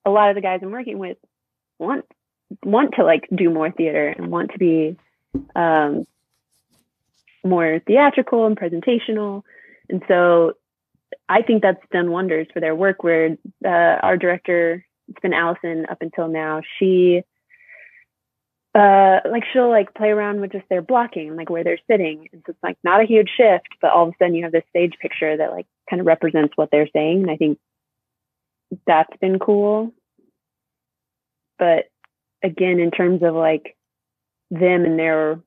a lot of the guys I'm working with want to, like, do more theater and want to be more theatrical and presentational. And so I think that's done wonders for their work, where our director, it's been Allison up until now, she, she'll like play around with just their blocking and like where they're sitting. And so it's like not a huge shift, but all of a sudden you have this stage picture that like kind of represents what they're saying. And I think that's been cool. But again, in terms of like them and their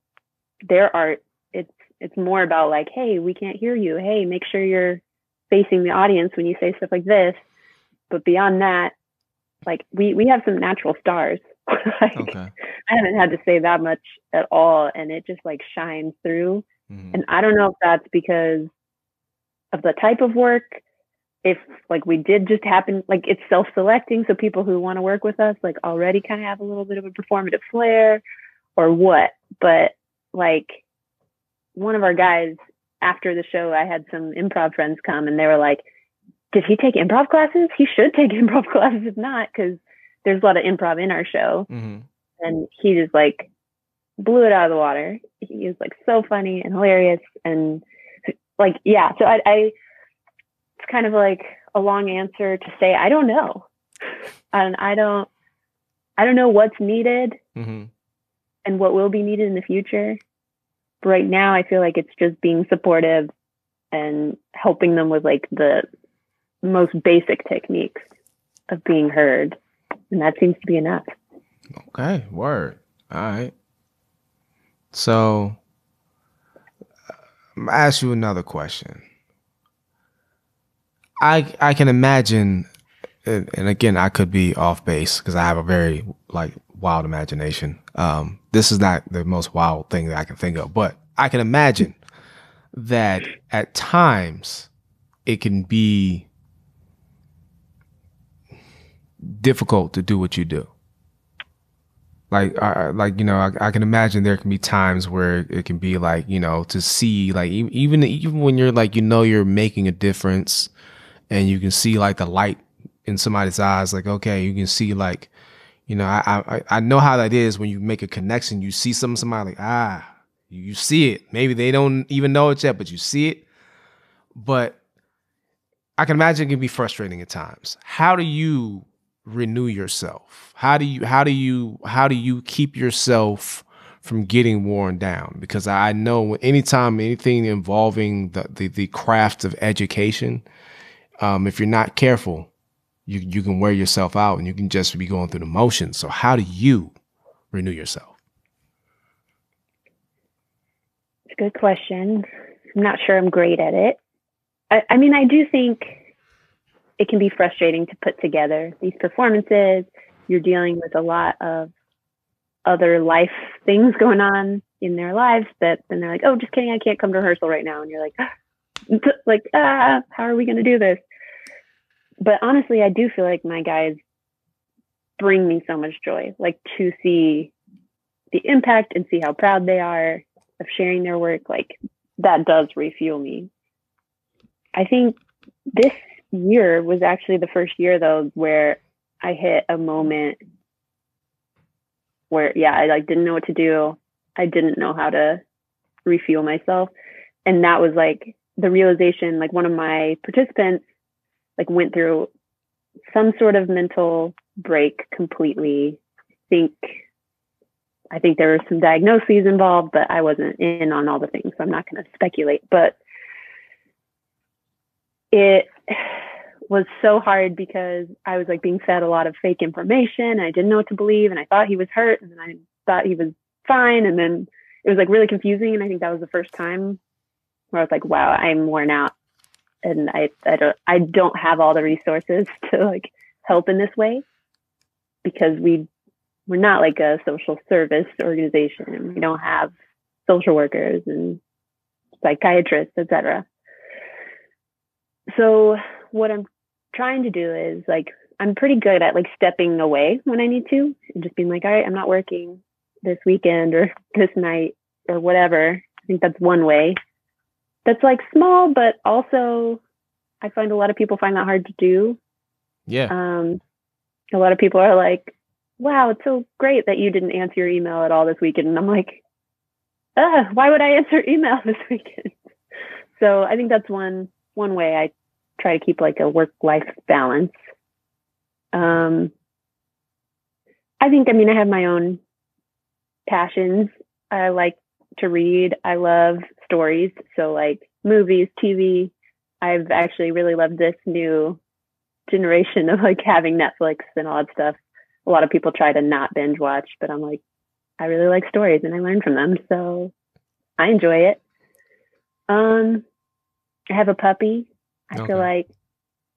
art, it's more about like, hey, we can't hear you. Hey, make sure you're facing the audience when you say stuff like this. But beyond that, like we have some natural stars. Like, okay. I haven't had to say that much at all. And it just like shines through Mm-hmm. And I don't know if that's because of the type of work, if like we did just happen, like it's self-selecting. So people who want to work with us, like already kind of have a little bit of a performative flair or what, but like one of our guys after the show, I had some improv friends come and they were like, did he take improv classes? He should take improv classes if not, because there's a lot of improv in our show. Mm-hmm. And he just like blew it out of the water. He was like so funny and hilarious and like, yeah. So I it's kind of like a long answer to say, I don't know. And I don't know what's needed mm-hmm. and what will be needed in the future. But right now I feel like it's just being supportive and helping them with like the most basic techniques of being heard. And that seems to be enough. Okay. Word. All right. So I'll ask you another question. I can imagine, and again, I could be off base because I have a very like wild imagination. This is not the most wild thing that I can think of, but I can imagine that at times it can be difficult to do what you do. Like you know, I can imagine there can be times where it can be like, you know, to see like even when you're like, you know, you're making a difference. And you can see like the light in somebody's eyes, like, okay, you can see like, you know, I know how that is when you make a connection, you see somebody like, you see it. Maybe they don't even know it yet, but you see it. But I can imagine it can be frustrating at times. How do you renew yourself? How do you keep yourself from getting worn down? Because I know anytime anything involving the craft of education, if you're not careful, you can wear yourself out and you can just be going through the motions. So how do you renew yourself? It's a good question. I'm not sure I'm great at it. I mean, I do think it can be frustrating to put together these performances. You're dealing with a lot of other life things going on in their lives that then they're like, oh, just kidding, I can't come to rehearsal right now. And you're like, how are we going to do this? But honestly, I do feel like my guys bring me so much joy, like to see the impact and see how proud they are of sharing their work. Like that does refuel me. I think this year was actually the first year though, where I hit a moment where, yeah, I like didn't know what to do. I didn't know how to refuel myself. And that was like the realization, like one of my participants like went through some sort of mental break completely. I think there were some diagnoses involved, but I wasn't in on all the things, so I'm not going to speculate, but it was so hard because I was like being fed a lot of fake information and I didn't know what to believe. And I thought he was hurt and then I thought he was fine. And then it was like really confusing. And I think that was the first time where I was like, wow, I'm worn out and I don't have all the resources to like help in this way because we're not like a social service organization. We don't have social workers and psychiatrists, etc. So what I'm trying to do is like, I'm pretty good at like stepping away when I need to and just being like, all right, I'm not working this weekend or this night or whatever. I think that's one way. That's like small, but also I find a lot of people find that hard to do. Yeah. A lot of people are like, wow, it's so great that you didn't answer your email at all this weekend. And I'm like, why would I answer email this weekend? So I think that's one way I try to keep like a work-life balance. I think, I mean, I have my own passions. I like to read. I love stories. So like movies, TV. I've actually really loved this new generation of like having Netflix and all that stuff. A lot of people try to not binge watch, but I'm like, I really like stories and I learn from them. So I enjoy it. I have a puppy. I feel like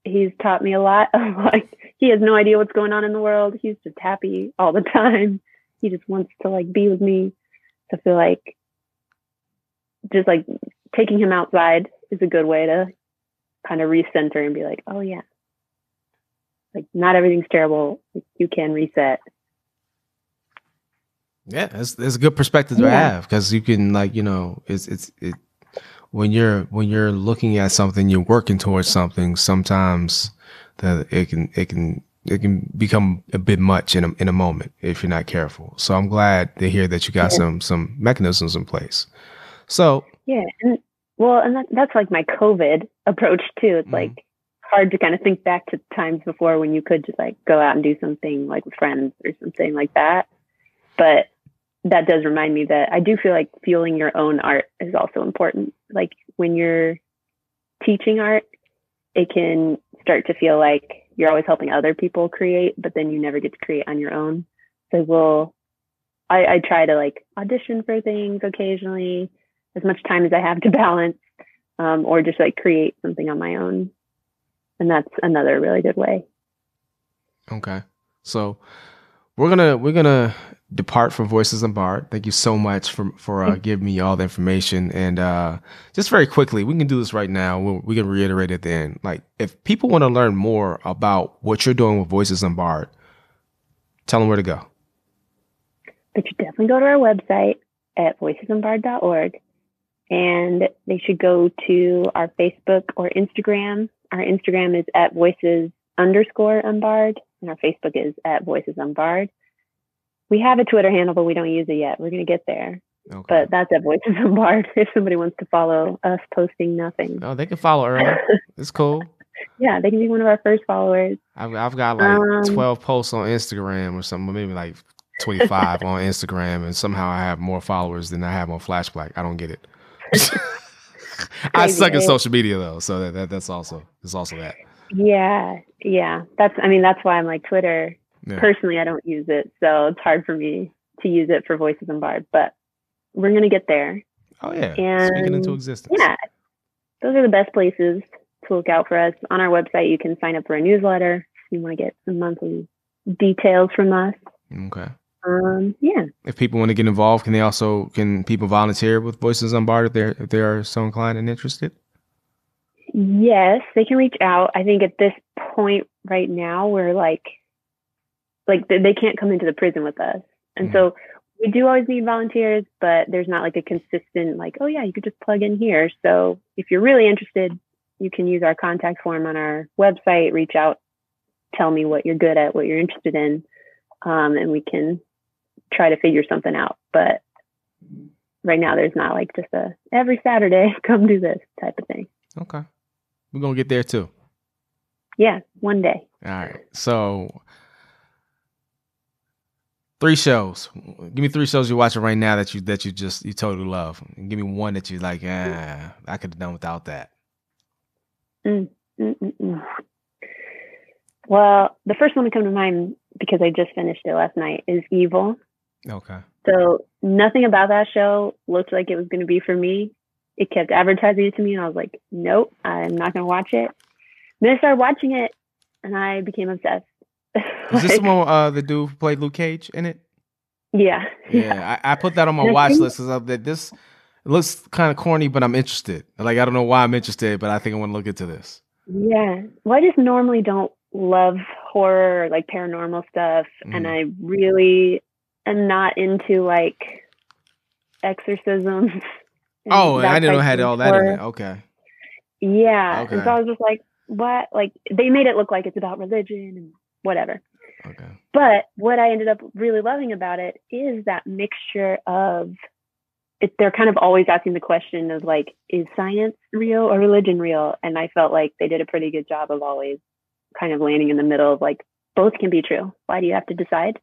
he's taught me a lot. Like he has no idea what's going on in the world. He's just happy all the time. He just wants to like be with me. So I feel like just like taking him outside is a good way to kind of recenter and be like, oh yeah, like not everything's terrible. You can reset. Yeah, that's a good perspective to have, because you can, like, you know, it's when you're looking at something, you're working towards something. Sometimes that it can become a bit much in a moment if you're not careful. So I'm glad to hear that you got some mechanisms in place. So yeah, and that's like my COVID approach too. It's like hard to kind of think back to times before when you could just like go out and do something like with friends or something like that. But that does remind me that I do feel like fueling your own art is also important. Like when you're teaching art, it can start to feel like you're always helping other people create, but then you never get to create on your own. So I try to like audition for things occasionally, as much time as I have to balance, or just like create something on my own. And that's another really good way. Okay. So we're gonna depart from Voices Unbarred. Thank you so much for giving me all the information. And just very quickly, we can do this right now. We can reiterate at the end. Like, if people want to learn more about what you're doing with Voices Unbarred, tell them where to go. They should definitely go to our website at voicesunbarred.org. And they should go to our Facebook or Instagram. Our Instagram is at voices_unbarred. And our Facebook is at voicesunbarred. We have a Twitter handle, but we don't use it yet. We're going to get there. Okay. But that's at Voices Unbarred if somebody wants to follow us posting nothing. Oh, they can follow Earl. It's cool. Yeah, they can be one of our first followers. I've got like 12 posts on Instagram or something, maybe like 25 on Instagram, and somehow I have more followers than I have on Flash Black. I don't get it. I suck at social media though, so that's also that. Yeah. That's why I'm like Twitter. Yeah. Personally, I don't use it, so it's hard for me to use it for Voices Unbarred, but we're going to get there. Oh, yeah. And speaking into existence. Yeah. Those are the best places to look out for us. On our website, you can sign up for a newsletter if you want to get some monthly details from us. Okay. Yeah. If people want to get involved, can people volunteer with Voices Unbarred if they are so inclined and interested? Yes, they can reach out. I think at this point right now, we're like they can't come into the prison with us. And so we do always need volunteers, but there's not like a consistent, like, oh yeah, you could just plug in here. So if you're really interested, you can use our contact form on our website, reach out, tell me what you're good at, what you're interested in. And we can try to figure something out. But right now there's not like just a every Saturday, come do this type of thing. Okay. We're going to get there too. Yeah. One day. All right. So 3 shows. Give me 3 shows you're watching right now that you totally love. And give me one that you like, I could have done without that. Well, the first one to come to mind, because I just finished it last night, is Evil. Okay. So nothing about that show looked like it was going to be for me. It kept advertising it to me, and I was like, nope, I'm not going to watch it. Then I started watching it, and I became obsessed. Is this the dude who played Luke Cage in it? Yeah. I put that on my watch list because this looks kind of corny, but I'm interested. Like, I don't know why I'm interested, but I think I want to look into this. Yeah. Well, I just normally don't love horror or like paranormal stuff, and I really am not into like exorcisms. Oh, I didn't know I had all that in it. Okay. Yeah. Okay. And so I was just like, what? Like, they made it look like it's about religion and whatever. Okay. But what I ended up really loving about it is that mixture of they're kind of always asking the question of like, is science real or religion real? And I felt like they did a pretty good job of always kind of landing in the middle of like, both can be true. Why do you have to decide?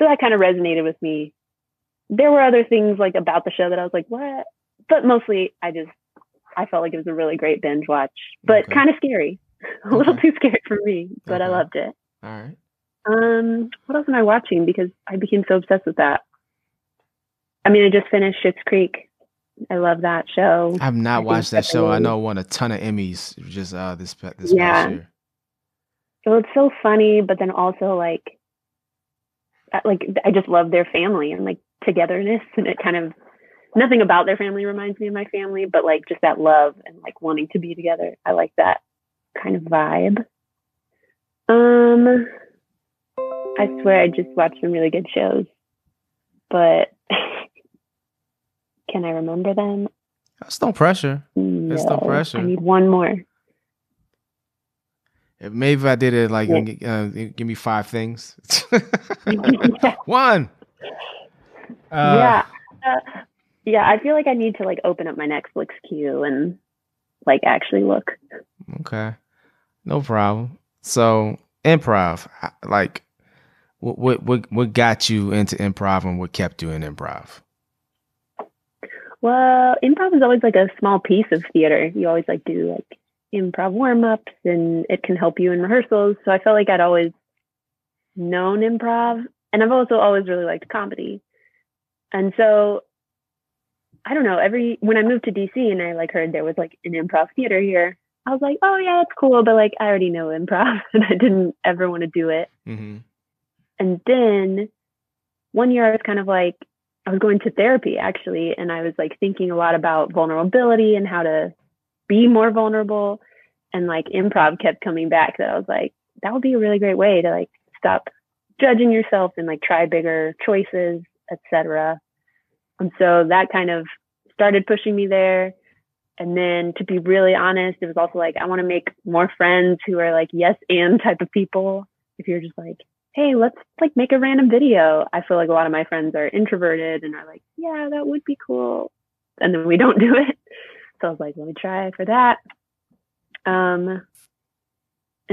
So that kind of resonated with me. There were other things like about the show that I was like, what? But mostly I felt like it was a really great binge watch, but kind of scary, a little too scary for me, but I loved it. All right. What else am I watching? Because I became so obsessed with that. I just finished Schitt's Creek. I love that show. I've not watched that show. I know it won a ton of Emmys just this past year. So it's so funny, but then also like I just love their family and like togetherness, and it kind of nothing about their family reminds me of my family, but like just that love and like wanting to be together. I like that kind of vibe. I swear I just watched some really good shows, but can I remember them? That's no pressure. No, it's no pressure. I need one more. Maybe if I did it like give me five things. One. Yeah, I feel like I need to like open up my Netflix queue and like actually look. Okay, no problem. So improv, like what got you into improv and what kept you in improv? Well, improv is always like a small piece of theater. You always like do like improv warm-ups and it can help you in rehearsals. So I felt like I'd always known improv, and I've also always really liked comedy. And so I don't know, when I moved to DC and I like heard there was like an improv theater here, I was like, oh yeah, that's cool, but like I already know improv and I didn't ever want to do it. Mm-hmm. And then one year I was kind of like, I was going to therapy actually, and I was like thinking a lot about vulnerability and how to be more vulnerable, and like improv kept coming back. That I was like, that would be a really great way to like stop judging yourself and like try bigger choices, etc. And so that kind of started pushing me there. And then, to be really honest, it was also like, I want to make more friends who are like yes and type of people. If you're just like, hey, let's like make a random video. I feel like a lot of my friends are introverted and are like, yeah, that would be cool, and then we don't do it. So I was like, let me try for that. And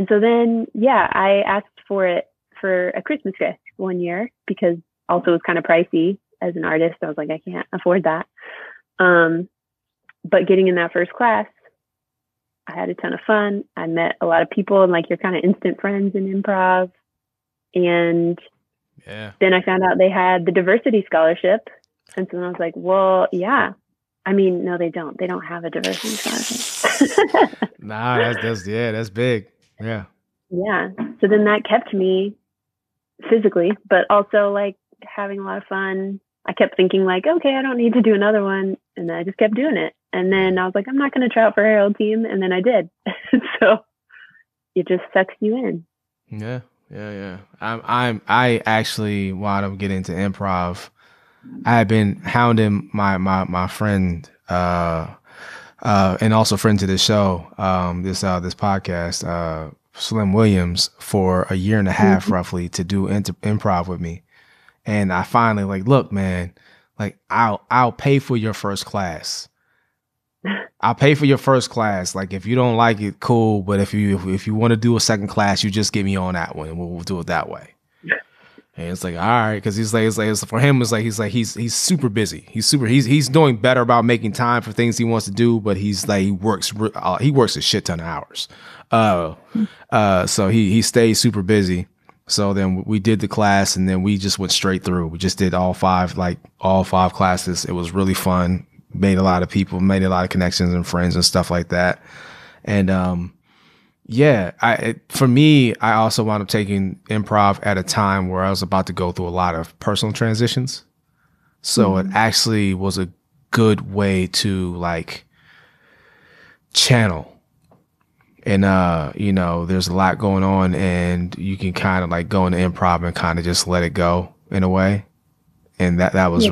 so then, yeah, I asked for it for a Christmas gift one year, because also it was kind of pricey as an artist. I was like, I can't afford that. But getting in that first class, I had a ton of fun. I met a lot of people, and like you're kind of instant friends in improv. And yeah, then I found out they had the diversity scholarship. And so then I was like, well, yeah. I mean, no, they don't. They don't have a diversity scholarship. Nah, that's big. Yeah. Yeah. So then that kept me physically, but also like having a lot of fun. I kept thinking like, okay, I don't need to do another one. And then I just kept doing it. And then I was like, I'm not going to try out for Harold Team. And then I did. So it just sucks you in. Yeah. Yeah. Yeah. I actually wound up getting into improv. I had been hounding my friend and also friend to the show, this podcast, Slim Williams, for a year and a half roughly to do improv with me. And I finally like, look, man, like I'll pay for your first class. I'll pay for your first class. Like if you don't like it, cool. But if you want to do a second class, you just get me on that one and we'll do it that way. And it's like, all right, because he's like, for him, it's like he's super busy. He's doing better about making time for things he wants to do, but he's like he works a shit ton of hours, so he stays super busy. So then we did the class, and then we just went straight through. We just did all five classes. It was really fun. Made a lot of people, made a lot of connections and friends and stuff like that, and yeah, for me, I also wound up taking improv at a time where I was about to go through a lot of personal transitions. So it actually was a good way to like channel. And, you know, there's a lot going on, and you can kind of like go into improv and kind of just let it go in a way. And that was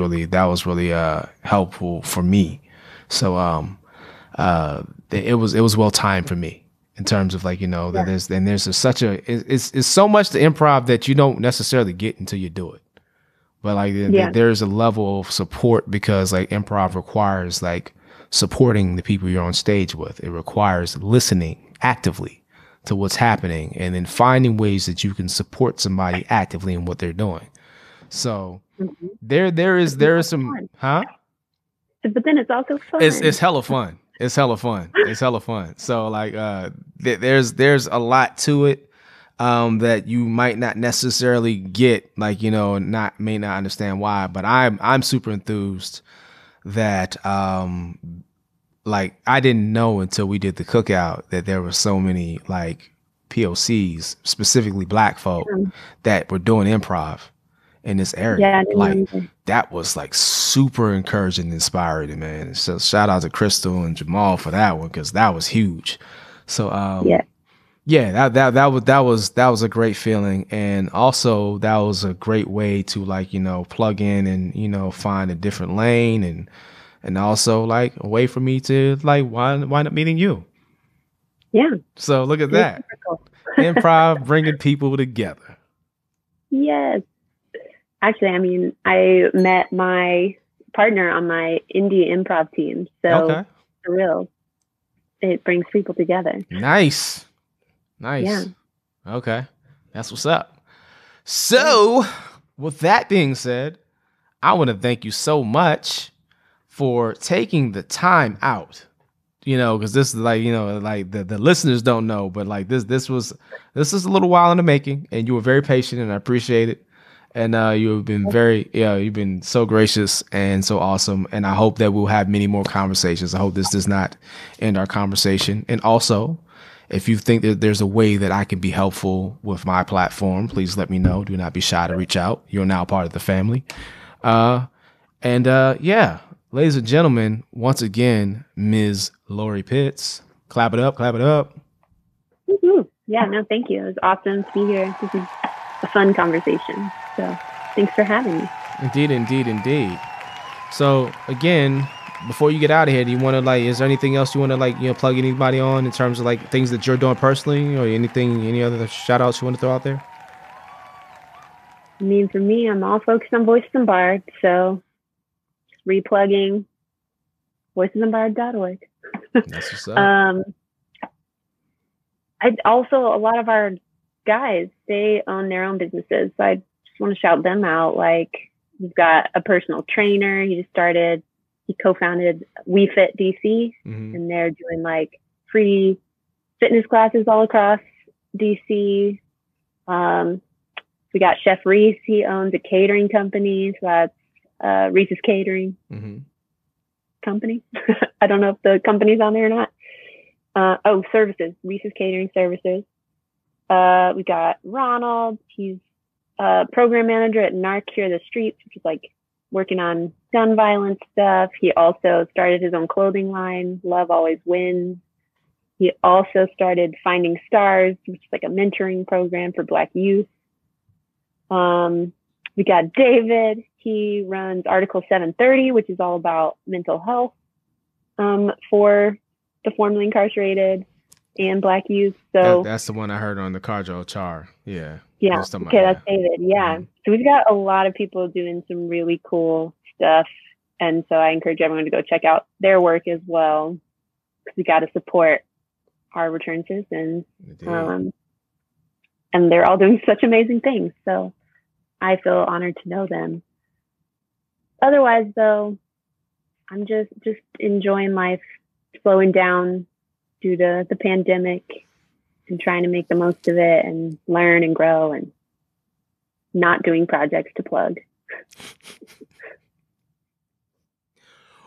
really helpful for me. So it was well timed for me. In terms of like, you know, yeah. there's so much to improv that you don't necessarily get until you do it. But like there's a level of support, because like improv requires like supporting the people you're on stage with. It requires listening actively to what's happening, and then finding ways that you can support somebody actively in what they're doing. So there is some fun. Huh? But then it's also fun. It's hella fun. It's hella fun. So like, there's a lot to it, that you might not necessarily get, like, you know, may not understand why, but I'm super enthused that, like I didn't know until we did the cookout that there were so many like POCs, specifically Black folk, that were doing improv. in this area. Yeah, like that was like super encouraging and inspiring, man. So shout out to Crystal and Jamal for that one, because that was huge. So that was a great feeling, and also that was a great way to like, you know, plug in and, you know, find a different lane, and also like a way for me to like wind up meeting you. Yeah. So look at that. Improv bringing people together. Yes. Actually, I mean, I met my partner on my indie improv team. So for real, it brings people together. Nice. Nice. Yeah. Okay. That's what's up. So with that being said, I want to thank you so much for taking the time out. You know, because this is like, you know, like the listeners don't know, but like this is a little while in the making, and you were very patient, and I appreciate it. And you've been very, you've been so gracious and so awesome. And I hope that we'll have many more conversations. I hope this does not end our conversation. And also, if you think that there's a way that I can be helpful with my platform, please let me know. Do not be shy to reach out. You're now part of the family. Yeah. Ladies and gentlemen, once again, Ms. Lori Pitts. Clap it up, clap it up. Mm-hmm. Yeah, no, thank you. It was awesome to be here. This is a fun conversation. So thanks for having me. Indeed, indeed, indeed. So again, before you get out of here, do you want to like, is there anything else you want to like, you know, plug anybody on in terms of like things that you're doing personally, or anything, any other shout outs you want to throw out there? I mean, for me, I'm all focused on Voices Unbarred, so replugging voicesunbarred.org. That's what's up. I also, a lot of our guys, they own their own businesses, so I just want to shout them out. Like, you've got a personal trainer. He just started. He co-founded WeFit DC, and they're doing like free fitness classes all across DC. We got Chef Reese. He owns a catering company, so that's Reese's Catering Company. I don't know if the company's on there or not. Services, Reese's Catering Services. We got Ronald. He's a program manager at NARC Cure the Streets, which is like working on gun violence stuff. He also started his own clothing line, Love Always Wins. He also started Finding Stars, which is like a mentoring program for Black youth. We got David. He runs Article 730, which is all about mental health for the formerly incarcerated and Black youth. So that's the one I heard on the Kajol Chahar. Yeah. Yeah. Okay, that's David. Yeah. Mm-hmm. So we've got a lot of people doing some really cool stuff, and so I encourage everyone to go check out their work as well, because we got to support our return citizens, and they're all doing such amazing things. So I feel honored to know them. Otherwise, though, I'm just enjoying life, slowing down due to the pandemic, and trying to make the most of it and learn and grow, and not doing projects to plug.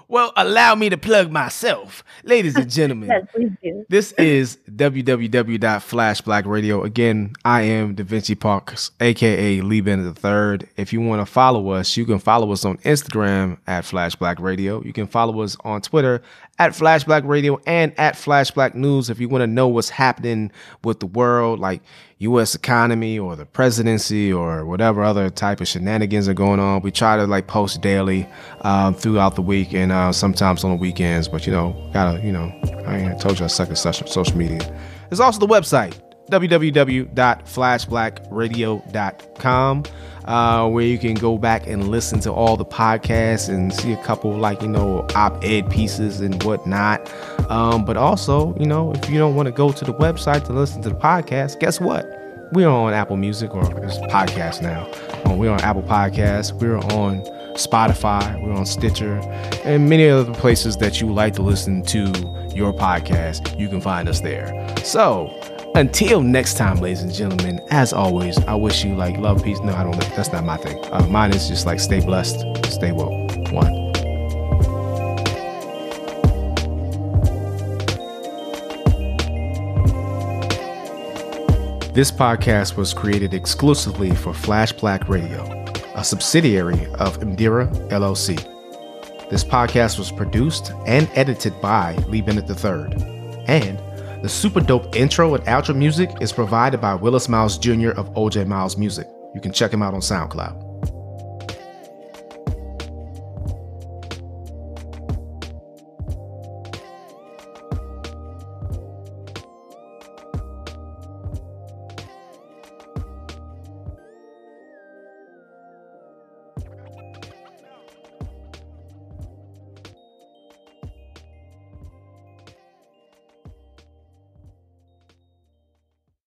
Well, allow me to plug myself. Ladies and gentlemen, yes, please do. This is www.flashblackradio. Again, I am DaVinci Parks, a.k.a. Lee Bennett III. If you want to follow us, you can follow us on Instagram at Flash Black Radio. You can follow us on Twitter at Flash Black Radio and at Flash Black News. If you want to know what's happening with the world, like U.S. economy or the presidency or whatever other type of shenanigans are going on, we try to like post daily throughout the week, and sometimes on the weekends. But you know, I told you I suck at social media. There's also the website, www.flashblackradio.com, where you can go back and listen to all the podcasts and see a couple like, you know, op-ed pieces and whatnot. But also, you know, if you don't want to go to the website to listen to the podcast, guess what? We're on Apple Music, or it's podcast now. We're on Apple Podcasts. We're on Spotify. We're on Stitcher, and many other places that you like to listen to your podcast. You can find us there. So until next time, ladies and gentlemen, as always, I wish you like love, peace. No, I don't. That's not my thing. Mine is just like stay blessed, stay woke. One. This podcast was created exclusively for Flash Black Radio, a subsidiary of Imdira LLC. This podcast was produced and edited by Lee Bennett III. And the super dope intro and outro music is provided by Willis Miles Jr. of OJ Miles Music. You can check him out on SoundCloud.